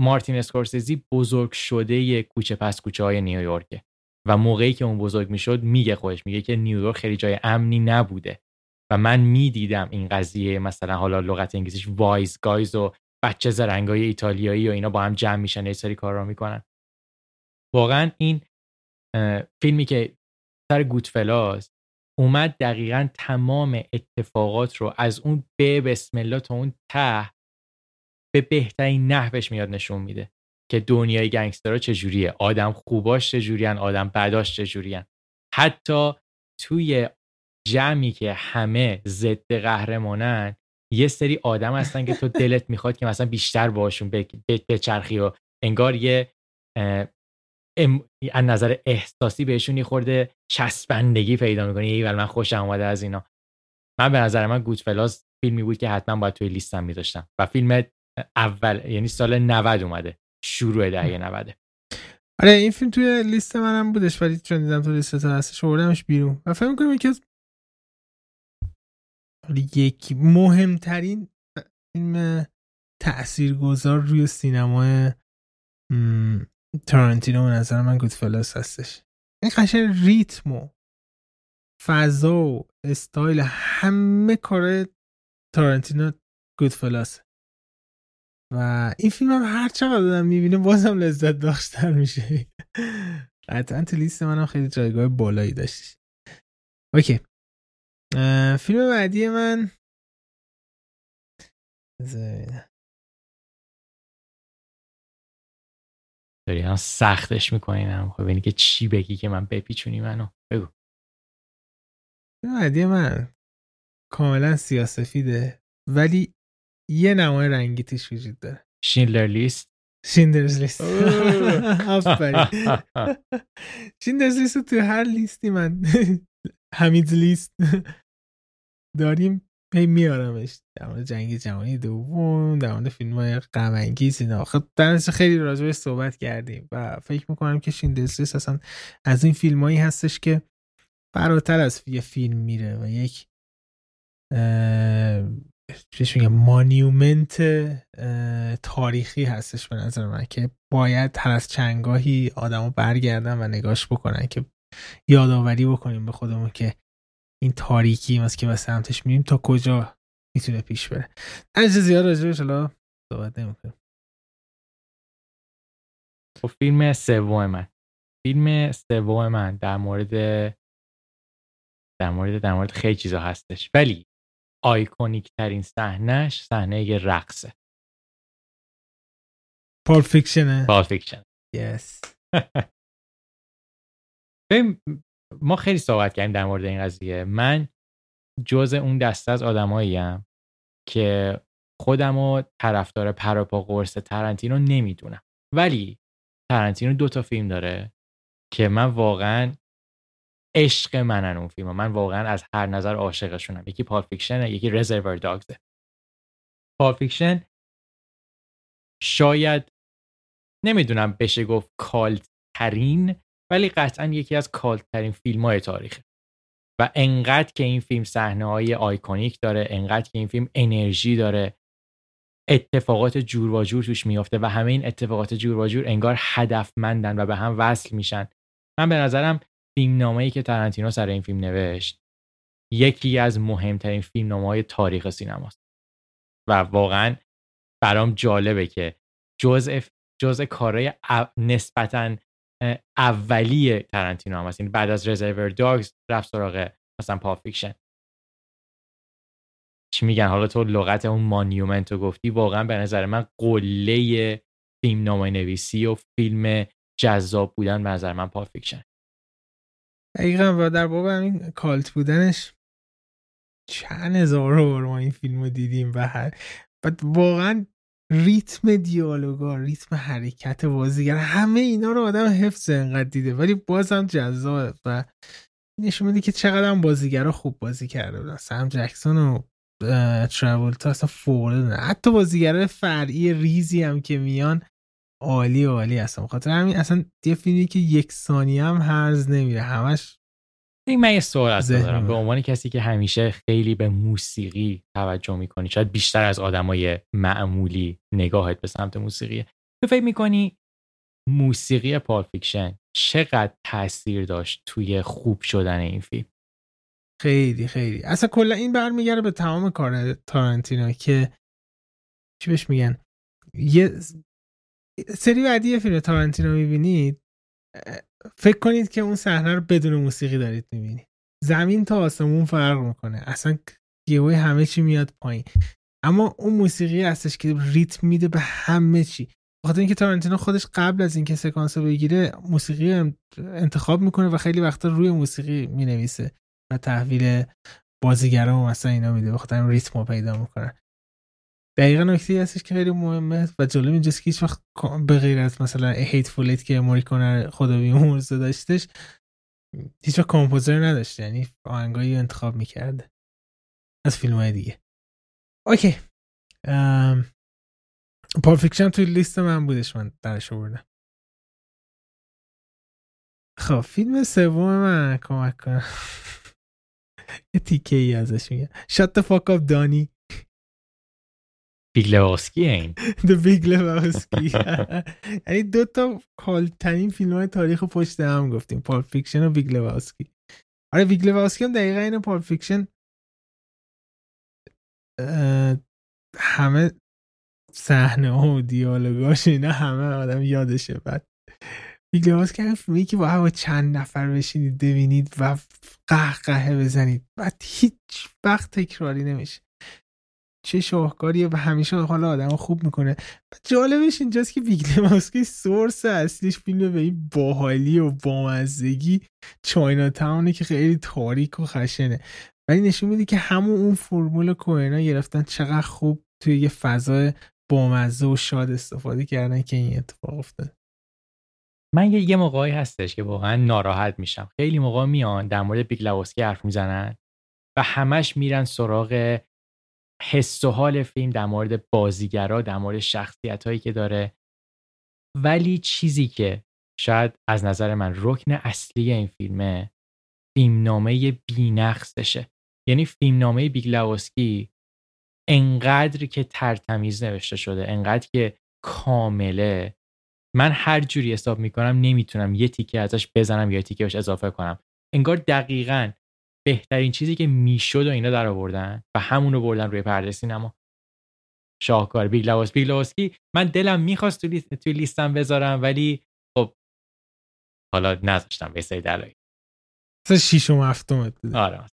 مارتین اسکورسیزی بزرگ شده کوچه پس کوچه های نیویورکه و موقعی که اون بزرگ میشد میگه خودش میگه که نیویورک خیلی جای امنی نبوده و من میدیدم این قضیه، مثلا حالا لغت انگلیسیش وایز گایز و بچه زرنگای ایتالیایی و اینا با هم جمع میشن یه سری کارا میکنن. واقعا این فیلمی که سر گودفلاس اومد دقیقاً تمام اتفاقات رو از اون به بسم الله تا اون ته به بهترین نحوش میاد نشون میده که دنیای گنگسترها چجوریه، آدم خوباش چجورین، آدم بداش چجورین. حتی توی جمعی که همه ضد قهرمانن یه سری آدم هستن که تو دلت میخواد که مثلا بیشتر باهاشون بچرخی و انگار یه از نظر احساسی بهشون یه خورده چسبندگی پیدا میکنی. یه ولی من خوشم اومده از اینا. من به نظر من گودفلاس فیلمی بود که حتما باید توی لیستم میذاشتم و فیلم اول، یعنی سال 90 اومده، شروع دهه 90. آره این فیلم توی لیست منم بودش ولی چون دیدم تو لیست تا هستش آوردمش بیرون و فکر می‌کنم یکی از یکی مهمترین فیلم تاثیرگذار روی سینمای تارانتینو به نظر من گودفلاس هستش. این قشنگ ریتم و فضا و استایل همه کار تارانتینو گودفلاس و این فیلم هم هر چقدر دادم میبینه بازم لذت داشتر میشه. قطعا تو لیست منم خیلی جایگاه بالایی داشت. اوکی فیلم بعدی من داری هم سختش میکنینم. خب اینی که چی بگی که من بپیچونی منو بگو. فیلم بعدی من کاملا سیاه‌سفیده ولی یه نمای رنگی توش وجود داره. شیندلرز لیست. آفرین. شیندلرز لیست تو هر لیستی من حمید لیست داریم پی میارمش. در مورد جنگ جهانی دوم، در مورد فیلم‌های غم انگیز اینا آخه درش خیلی راجعش صحبت کردیم و فکر می‌کنم که شیندلرز لیست اصلا از این فیلمایی هستش که فراتر از یه فیلم میره و یک چیش میگم مانیومنت تاریخی هستش به نظر من که باید هر از چنگاهی آدمو برگردن و نگاش بکنن که یادآوری بکنیم به خودمون که این تاریکی ماست که به سمتش میریم تا کجا میتونه پیش بره. از زیاد راجعش حالا صحبت نمی‌کنم. خب فیلم سوم من در مورد خیلی چیزا هستش ولی آیکونیک ترین صحنهش صحنه رقصه. پالپ فیکشن. یس. ما خیلی صحبت کردیم در مورد این قضیه. من جز اون دسته از آدماییم که خودمو طرفدار پروپا قرص تارانتینو نمیدونم، ولی تارانتینو 2 فیلم داره که من واقعاً عشق منن اون فیلم ها. من واقعا از هر نظر عاشقشونم. یکی پالپ فیکشنه، یکی رزرور داگزه. پالپ فیکشن شاید نمیدونم بشه گفت کالت ترین، ولی قطعا یکی از کالت ترین فیلم های تاریخه. و انقدر که این فیلم صحنه‌های آیکونیک داره، انقدر که این فیلم انرژی داره، اتفاقات جور و جور توش میافته و همه این اتفاقات جور و جور انگار هدفمندن و به هم وصل میشن. من به نظرم فیلمنامه‌ای که تارانتینو سر این فیلم نوشت یکی از مهمترین فیلمنامه‌های تاریخ سینماست و واقعا برام جالبه که جزء کارهای نسبتاً اولیه تارانتینو هم هست. یعنی بعد از رزرور داگز رفت سراغ مثلا پاپ فیکشن. چی میگن حالا تو لغت اون مانیومنت رو گفتی، واقعا به نظر من قله فیلمنامه نویسی و فیلم جذاب بودن به نظر من پاپ فیکشن. دقیقاً. و در باب همین کالت بودنش چند هزار بار ما این فیلم رو دیدیم و واقعا ریتم دیالوگا، ریتم حرکت بازیگر، همه اینا رو آدم حفظ انقدر دیده ولی بازم جذابه و نشون میده که چقدر بازیگرا خوب بازی کرده بودن. سم جکسون و ترولتا اصلا فوق‌العاده، حتی بازیگرای فرعی ریزی هم که میان عالی اصلا. بخاطر همین اصلا یه فیلمی که یک ثانیه هم هرز نمیره، همش این. من یه سوال از دارم به عنوان کسی که همیشه خیلی به موسیقی توجه میکنی، شاید بیشتر از آدمای معمولی نگاهت به سمت موسیقیه، تو فکر میکنی موسیقی پالپ فیکشن چقدر تاثیر داشت توی خوب شدن این فیلم؟ خیلی اصلا کلا این برمیگره به تمام کار تارانتینو که چی بهش میگن، یه سری بعدی فیلم تارانتینو میبینید فکر کنید که اون صحنه رو بدون موسیقی دارید میبینید، زمین تا آسمون فرق میکنه، اصلا یهو همه چی میاد پایین، اما اون موسیقی هستش که ریتم میده به همه چی. بخاطر اینکه تارانتینو خودش قبل از اینکه سکانس رو بگیره موسیقی انتخاب میکنه و خیلی وقتا روی موسیقی مینویسه و تحویل بازیگرا و مثلا اینا میده، بخاطر ریتم رو پیدا میکنه. دقیقا نکته‌ای هستش که خیلی مهمه و جالب اینجاست که هیچ وقت به غیر از مثلا هیتفول ایت که موریکونه خدا بیامرز داشتش، هیچ وقت کامپوزر نداشت، یعنی آهنگایی رو انتخاب میکرد از فیلم‌های دیگه. اوکی، پالپ فیکشن توی لیست من بودش، من درش آوردم. خب فیلم سوم من کمک کنم یه تیکه ای ازش میگم، Shut the fuck up Donnie. بیگ لباسکی. این The Big Lebowski. یعنی دو تا کالترین فیلم‌های تاریخ پشت هم گفتیم، پالپ فیکشن و بیگ لباسکی. آره بیگ لباسکی هم دقیقاً اینه. پالپ فیکشن همه صحنه‌ها و دیالوگاش اینا همه آدم یادشه. بعد بیگ لباسکی فیلمی که با چند نفر بشینید ببینید و قهقه بزنید، بعد هیچ وقت تکراری نمیشه. چه شاهکاریه و همیشه حالا آدمو خوب میکنه. جالبش اینجاست که بیگ لباسکی سورس اصلیش فیلم به این باحالی و بامزگی چاینا تاونه که خیلی تاریک و خشنه، ولی نشون میده که همون اون فرمول کوئنا گرفتن، چقدر خوب توی یه فضای بامزه و شاد استفاده کردن که این اتفاق افتاد. من یه موقعی هستش که واقعا ناراحت میشم، خیلی موقع میان در مورد بیگ لباسکی حرف میزنن و همش میرن سراغ حس و حال فیلم، در مورد بازیگرا، در مورد شخصیتایی که داره، ولی چیزی که شاید از نظر من رکن اصلی این فیلمه، فیلمنامه بی‌نقصشه. یعنی فیلمنامه بیگ لباسکی انقدر که ترتمیز نوشته شده، انقدر که کامله، من هر جوری حساب میکنم نمیتونم یه تیکه ازش بزنم یا تیکه بهش اضافه کنم. انگار دقیقاً بهترین چیزی که میشد و اینا در آوردن و همون رو بردن روی پرده سینما. شاهکار. بیگ لباسکی من دلم میخواست توی لیستم بذارم ولی خب حالا نذاشتم به سری دلایل. مثلا 6 و 7 بوده. آره.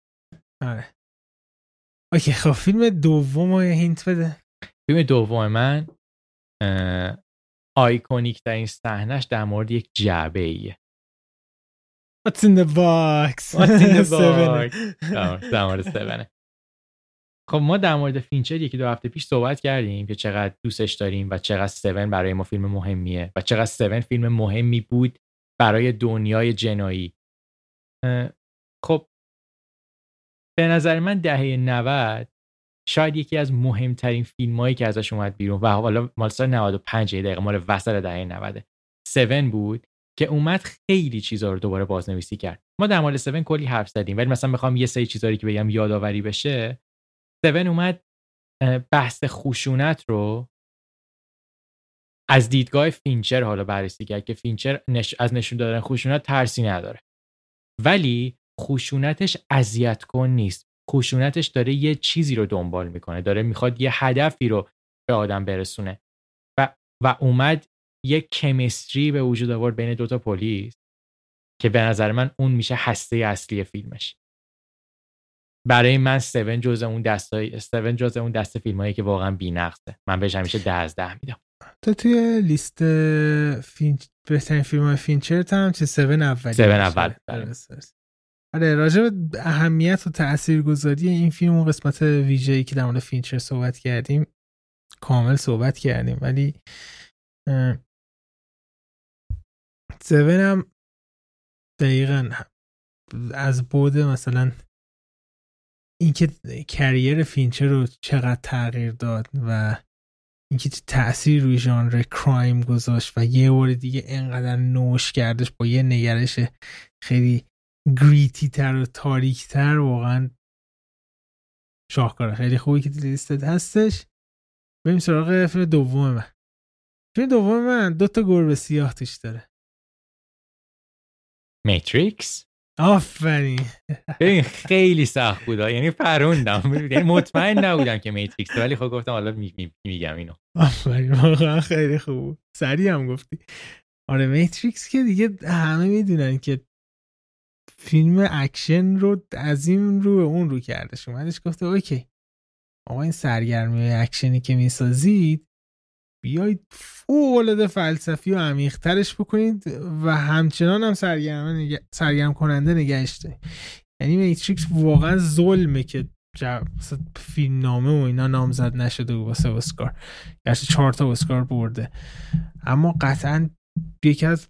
اوکی خب فیلم دومو هینت بده. فیلم دوم من آیکونیک ترین صحنهش در مورد یک جعبه ایه. What's in the box. در مورد 7. خب ما در مورد فینچر 1-2 هفته پیش صحبت کردیم که چقدر دوستش داریم و چقدر 7 برای ما فیلم مهمیه و چقدر 7 فیلم مهمی بود برای دنیای جنایی. خب به نظر من دهه 90 شاید یکی از مهمترین فیلمایی که ازش اومد بیرون و حالا مال سال 95، دقیقاً مال وسط دهه 90 7 بود که اومد خیلی چیزا رو دوباره بازنویسی کرد. ما در مورد 7 کلی حرف زدیم، ولی مثلا میخوام یه سری چیزایی که بگم یادآوری بشه. 7 اومد بحث خشونت رو از دیدگاه فینچر حالا بررسی کرد که فینچر از نشون دادن خشونت ترسی نداره، ولی خشونتش اذیت کن نیست. خشونتش داره یه چیزی رو دنبال میکنه، داره میخواد یه هدفی رو به آدم برسونه و اومد یه کمیستری به وجود آورد بین دوتا پلیس که به نظر من اون میشه هسته اصلی فیلمش. برای من 7 جزء اون دسته، 7 جزء اون دسته فیلمایی که واقعا بی‌نقصه. من بهش همیشه 10/10 میدم. تو توی لیست بهترین فیلم‌های فینچر هم چه 7 اول. آره، راجع به اهمیت و تاثیرگذاری این فیلم و قسمت ویژه‌ای که در مورد فینچر صحبت کردیم کامل صحبت کردیم، ولی 7 هم دقیقاً از بعد مثلا اینکه کریر فینچر رو چقدر تغییر داد و اینکه تأثیر روی ژانر کرایم گذاشت و یه ور دیگه انقدر نوش کردش با یه نگرش خیلی گریتی تر و تاریک تر، واقعا شاهکاره. خیلی خوبی که لیستت هستش. بریم سراغ فیلم دوم من. فیلم دوم من 2 گربه سیاه توش داره. ماتریکس. آفرین. ببین خیلی سخت بود، یعنی پروندم، یعنی مطمئن نبودم که ماتریکس، ولی خب گفتم حالا میگم اینو. آفرین، واقعا خیلی خوب. سریع هم گفتی. آره ماتریکس که دیگه همه میدونن که فیلم اکشن رو از این رو به اون رو کردش. اومدش گفته اوکی آقا این سرگرمی اکشنی که میسازید بیایید فوق‌العاده فلسفی و عمیق‌ترش بکنید و همچنان هم سرگرم کننده نگهش دارید. یعنی ماتریکس واقعا ظلمه که فیلم نامه و اینا نامزد نشده واسه اسکار. گرچه 4 اسکار برده، اما قطعا یکی از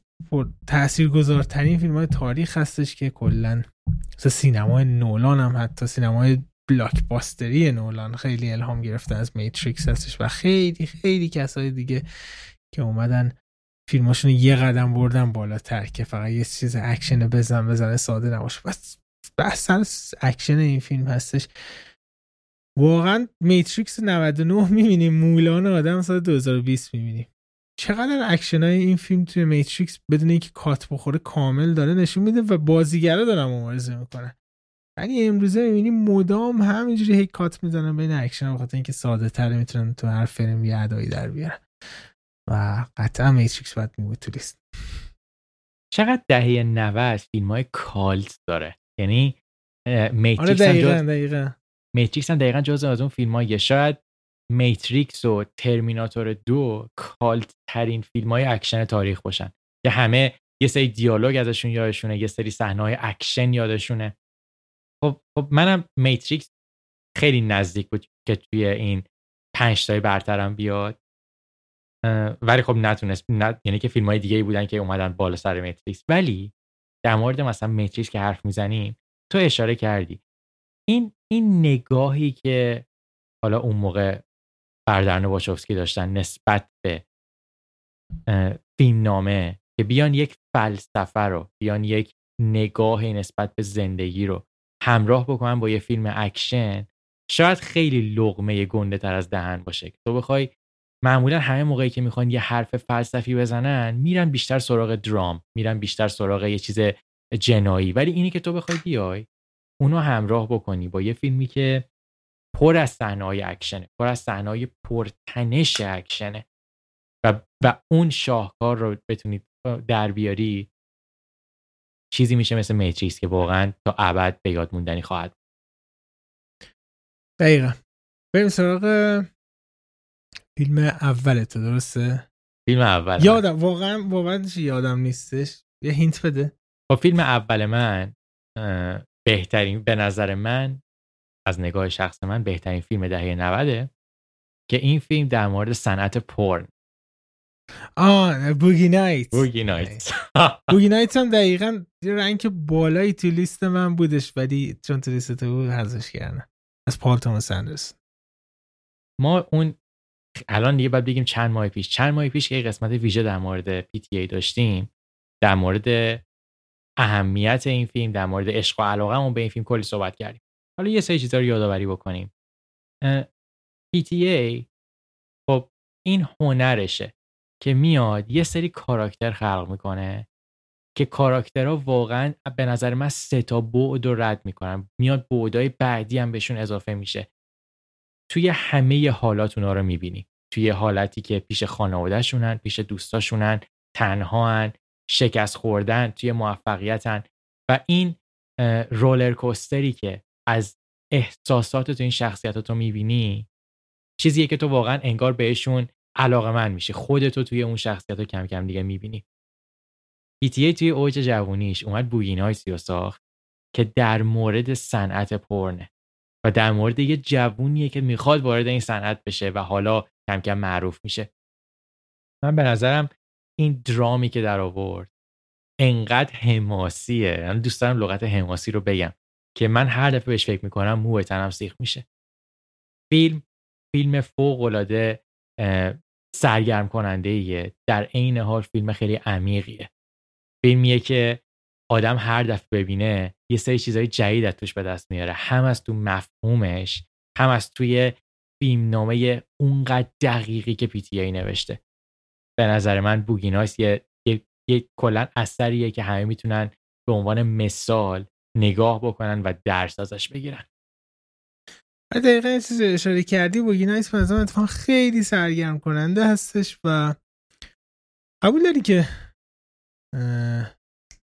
تاثیرگذارترین فیلم‌های تاریخ هستش که کلاً سینمای نولان هم حتی سینمای بلاکباستری نولان خیلی الهام گرفته از ماتریکس هستش و خیلی خیلی کسای دیگه که اومدن فیلماشون یه قدم بردن بالاتر که فقط یه چیز اکشن بزن ساده نباشه. بس اکشن این فیلم هستش. واقعا ماتریکس 99 می‌بینیم، مولان آدم سال 2020 می‌بینیم. چقدر اکشنای این فیلم توی ماتریکس بدون اینکه کات بخوره کامل داره نشون میده و بازیگرا دارن مبارزه میکنن. یعنی امروزه میبینیم مدام همینجوری هی کات میزنن بین اکشن، بخاطر اینکه ساده تره میتونن تو هر فریم یه ادایی در بیارن و قطعا ماتریکس باید میبود تو لیست. چقدر دهه 90 فیلم‌های کالت داره، یعنی ماتریکس هم دقیقاً جزء از اون فیلم‌های شاید ماتریکس و ترمیناتور 2 کالت ترین فیلم‌های اکشن تاریخ باشن که همه یه سری دیالوگ ازشون یادشونه، یه سری صحنه‌های اکشن یادشونه. خب منم ماتریکس خیلی نزدیک بود که توی این 5 برترم بیاد، ولی خب نتونست، یعنی که فیلم‌های دیگه‌ای بودن که اومدن بالا سر ماتریکس. ولی در مورد مثلا ماتریکس که حرف میزنیم، تو اشاره کردی این نگاهی که حالا اون موقع بردرن واچوفسکی داشتن نسبت به فیلم نامه که بیان یک فلسفه رو، بیان یک نگاه نسبت به زندگی رو همراه بکنن با یه فیلم اکشن، شاید خیلی لقمه گنده تر از دهن باشه. تو بخوای معمولا همه موقعی که میخوان یه حرف فلسفی بزنن میرن بیشتر سراغ درام، میرن بیشتر سراغ یه چیز جنایی، ولی اینی که تو بخوای بیای اونو همراه بکنی با یه فیلمی که پر از صحنه‌های اکشنه، پر از صحنه‌های پرتنش اکشنه و اون شاهکار رو بتونید در بیاری، چیزی میشه مثل ماتریکس که واقعا تا ابد به یاد موندنی خواهد. دقیقاً. بریم سراغ فیلم اول تو، درسته؟ فیلم اول. یادم واقعا یادم نیستش. یه هینت بده. با فیلم اول من بهترین، به نظر من از نگاه شخص من بهترین فیلم دهه 90 که این فیلم در مورد صنعت پورن. بوگی نایت هم دقیقاً رنگ بالایی تو لیست من بودش، ولی چون تو لیست تو بود حذفش کردم. از پال توماس اندرسون. ما اون الان دیگه بعد بگیم چند ماه پیش که قسمت ویژه در مورد PTA داشتیم، در مورد اهمیت این فیلم، در مورد عشق و علاقه‌مون به این فیلم کلی صحبت کردیم. حالا یه سری چیزا رو یادآوری بکنیم. PTA خب این هنرشه که میاد یه سری کاراکتر خلق میکنه که کاراکترها واقعا به نظر من سه تا بعد رو رد میکنن، میاد بعدهای بعدی هم بهشون اضافه میشه. توی همه حالات اونا رو میبینی، توی حالتی که پیش خانواده‌شونن، پیش دوستاشونن، تنهاهن، شکست خوردن، توی موفقیتن، و این رولرکوستری که از احساسات تو این شخصیتات رو میبینی چیزیه که تو واقعا انگار بهشون علاقه‌مند میشی، خودتو توی اون شخصیت رو کم کم دیگه میبینی. PTA توی اوج جوونیش اومد بوگینایسی رو ساخت که در مورد صنعت پرنه و در مورد یه جوونیه که میخواد وارد این صنعت بشه و حالا کم کم معروف میشه. من به نظرم این درامی که در آورد انقدر حماسیه، من دوست دارم لغت حماسی رو بگم که من هر دفعه بهش فکر میکنم موی تنم سیخ میشه. فیلم فوق‌العاده سرگرم کننده‌ایه، در عین حال فیلم خیلی عمیقیه. فیلمیه که آدم هر دفعه ببینه یه سری چیزای جدید از توش به دست میاره، هم از تو مفهومش، هم از توی فیلمنامه اونقدر دقیقی که PTA نوشته. به نظر من بوگینایس یه کلاً اثریه که همه میتونن به عنوان مثال نگاه بکنن و درس ازش بگیرن. دقیقاً این چیز اشاره کردی، بوگینایس به نظر من اتفاقاً خیلی سرگرم کننده هستش و قبول داری که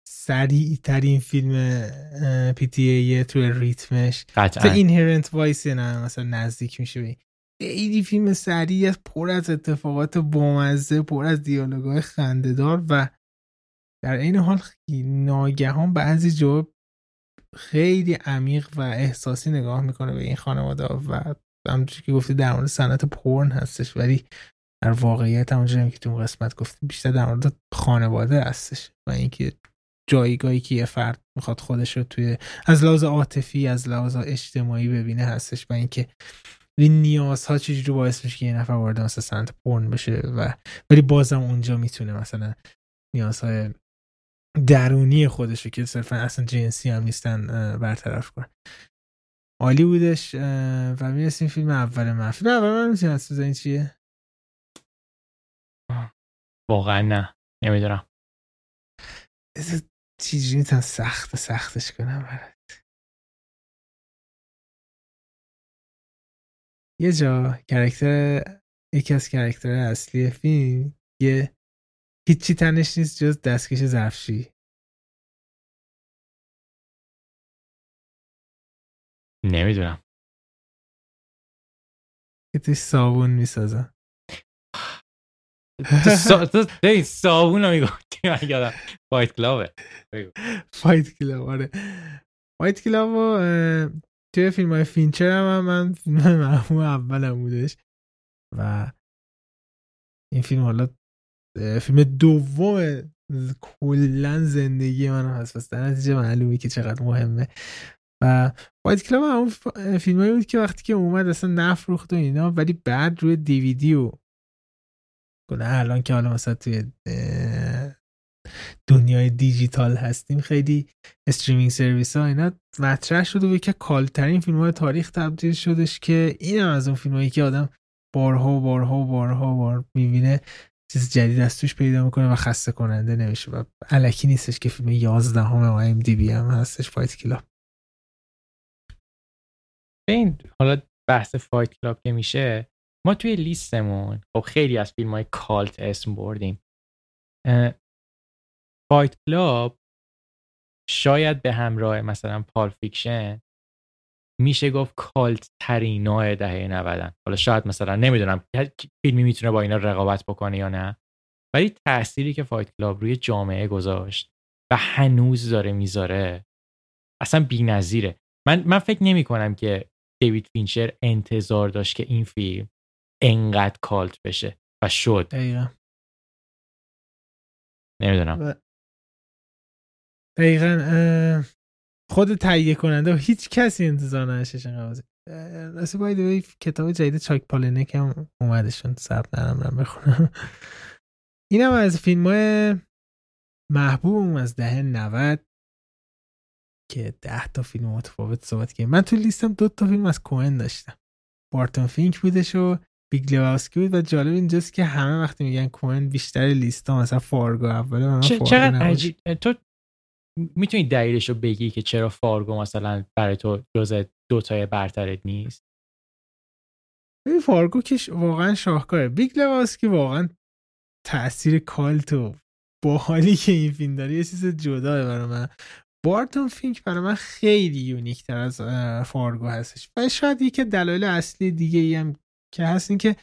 سریع ترین فیلم PTA توی ریتمش قطعا اینهرنت وایس نه مثلا نزدیک میشه به این فیلم سریع پر از اتفاقات بامزه، پر از دیالوگ‌های خنده‌دار و در عین حال ناگهان بعضی جواب خیلی عمیق و احساسی نگاه میکنه به این خانواده و همونجوری که گفتی در مورد صنعت پورن هستش، ولی در واقعیت همونجوری که تو اون قسمت گفتی بیشتر در مورد خانواده هستش و اینکه جایگاهی که یه فرد میخواد خودش رو توی از لحاظ عاطفی، از لحاظ اجتماعی ببینه هستش و اینکه این نیازها چجوری باعث میشه که یه نفر وارد مثلا صنعت پورن بشه و ولی بازم اونجا میتونه مثلا نیازهای درونی خودشو که صرفا اصلا جنسی هم نیستن برطرف کنه. عالی بودش و میرسیم فیلم اول مفهوم. نه من میتونم از این چیه؟ واقعا نه نمیدونم چیجوری میتونم سختش کنم برات. یه جا یکی از کرکتر اصلی فیلم یه هیچی تنش نیست جز دستکش ظرفشویی. نمیدونم که توی صابون میسازن توی صابون رو میگفتیم اگر فایت کلابه فایت کلاب و توی فیلم های فینچر هم من فیلم مرحوم اولم بودش و این فیلم حالا فیلم دوم کلن زندگی من هست، پس در نتیجه معلومه که چقدر مهمه. و فایت کلاب همون فیلمایی بود که وقتی که اومد اصلا نفروخت و اینا، ولی بعد روی دیویدی و الان که حالا مثلا توی دنیای دیجیتال هستیم خیلی استریمینگ سرویس ها اینا مطرح شد و که کالترین فیلم های تاریخ تبدیل شدش، که این هم از اون فیلم هایی که آدم بارها میبینه چیز جدید از توش پیدا میکنه و خسته کننده نمیشه و الکی نیستش که فیلم 11 IMDb هم هستش فایت کلاب. ببین حالا بحث فایت کلاب که میشه ما توی لیستمون خب خیلی از فیلم های کالت اسم بردیم. فایت کلاب شاید به همراه مثلا پال فیکشن میشه گفت کالت ترین های دهه 90. حالا شاید مثلا نمیدونم فیلمی میتونه با اینا رقابت بکنه یا نه، ولی تأثیری که فایت کلاب روی جامعه گذاشت و هنوز داره میذاره اصلا بی‌نظیره. من فکر نمی کنم که دیوید فینچر انتظار داشت که این فیلم انقدر کالت بشه و شد. نمیدونم دقیقا خود تهیه کننده و هیچ کسی انتظار نداشتش انقدر. راست باید به کتاب جدید چاک پالینک هم اومدشون سب نرم بخونم. اینم از فیلم‌های محبوبم از دهه 90 که 10 تا فیلم متفاوت صحبت کرد. من تو لیستم 2 تا فیلم از کوهن داشتم، بارتون فینک بودش و بیگ لباسکی بود. و جالب اینجاست که همه وقتی میگن کوهن بیشتر لیستا مثلا فارگو اوله. من چقدر عجیب. تو میتونی دلیلش رو بگی که چرا فارگو مثلا برای تو جزء 2 تای برترت نیست؟ ببین فارگو که واقعا شاهکاره، بیگ لباسکی واقعا تأثیر کالت و باحالی که این فیلم داره یه چیز جداه برای من. بارتون فینک برای من خیلی یونیک تر از فارگو هستش و شاید یکی دلایل اصلی دیگه ای هم که هست این که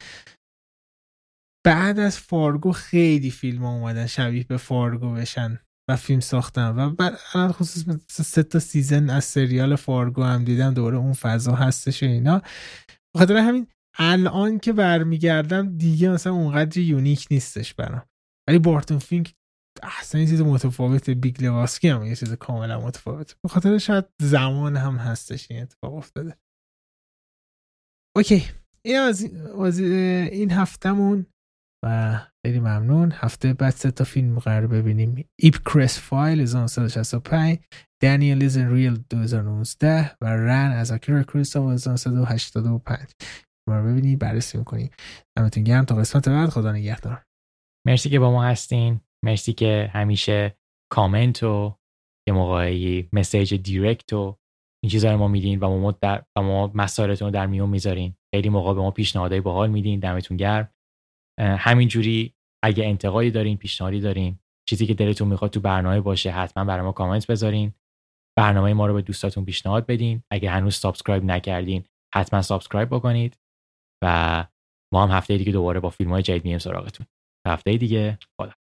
بعد از فارگو خیلی فیلم اومدن شبیه به فارگو بشن و فیلم ساختن و بعد خصوص مثلا 3 تا سیزن از سریال فارگو هم دیدم، دوباره اون فضا هستش و اینا. بخاطر همین الان که برمیگردم دیگه مثلا اونقدر یونیک نیستش برام، ولی بارتون فینک احسن یه چیز متفاوته. بیگ لباسکی هم یه چیز کاملا متفاوته، به خاطر شاید زمان هم هستش این اتفاق افتاده. اوکی، این از این هفتمون و خیلی ممنون. هفته بعد 3 تا فیلم قرار ببینیم: ایپکرس فایل 1965، دانیل از ریل 2019 و رن از آکیرا کوروساوا 1985. ما رو ببینید، بررسی می‌کنیم. دمتون گرم. تا قسمت بعد، خدا نگهدار. مرسی که با ما هستین. مرسی که همیشه کامنت و یه موقعی مسیج دایرکت و این چیزا رو ما میدین و ما مسائلتون رو در میون میذارین. خیلی موقع به ما پیشنهادای باحال میدین. دمتون گرم. همینجوری اگه انتقادی دارین، پیشنهادی دارین، چیزی که دلتون میخواد تو برنامه باشه، حتما برای ما کامنت بذارین. برنامه ما رو به دوستاتون پیشنهاد بدین. اگه هنوز سابسکرایب نکردین، حتما سابسکرایب بکنید و ما هم هفته دیگه دوباره با فیلم‌های جدید میایم سراغتون. هفته دیگه. خدا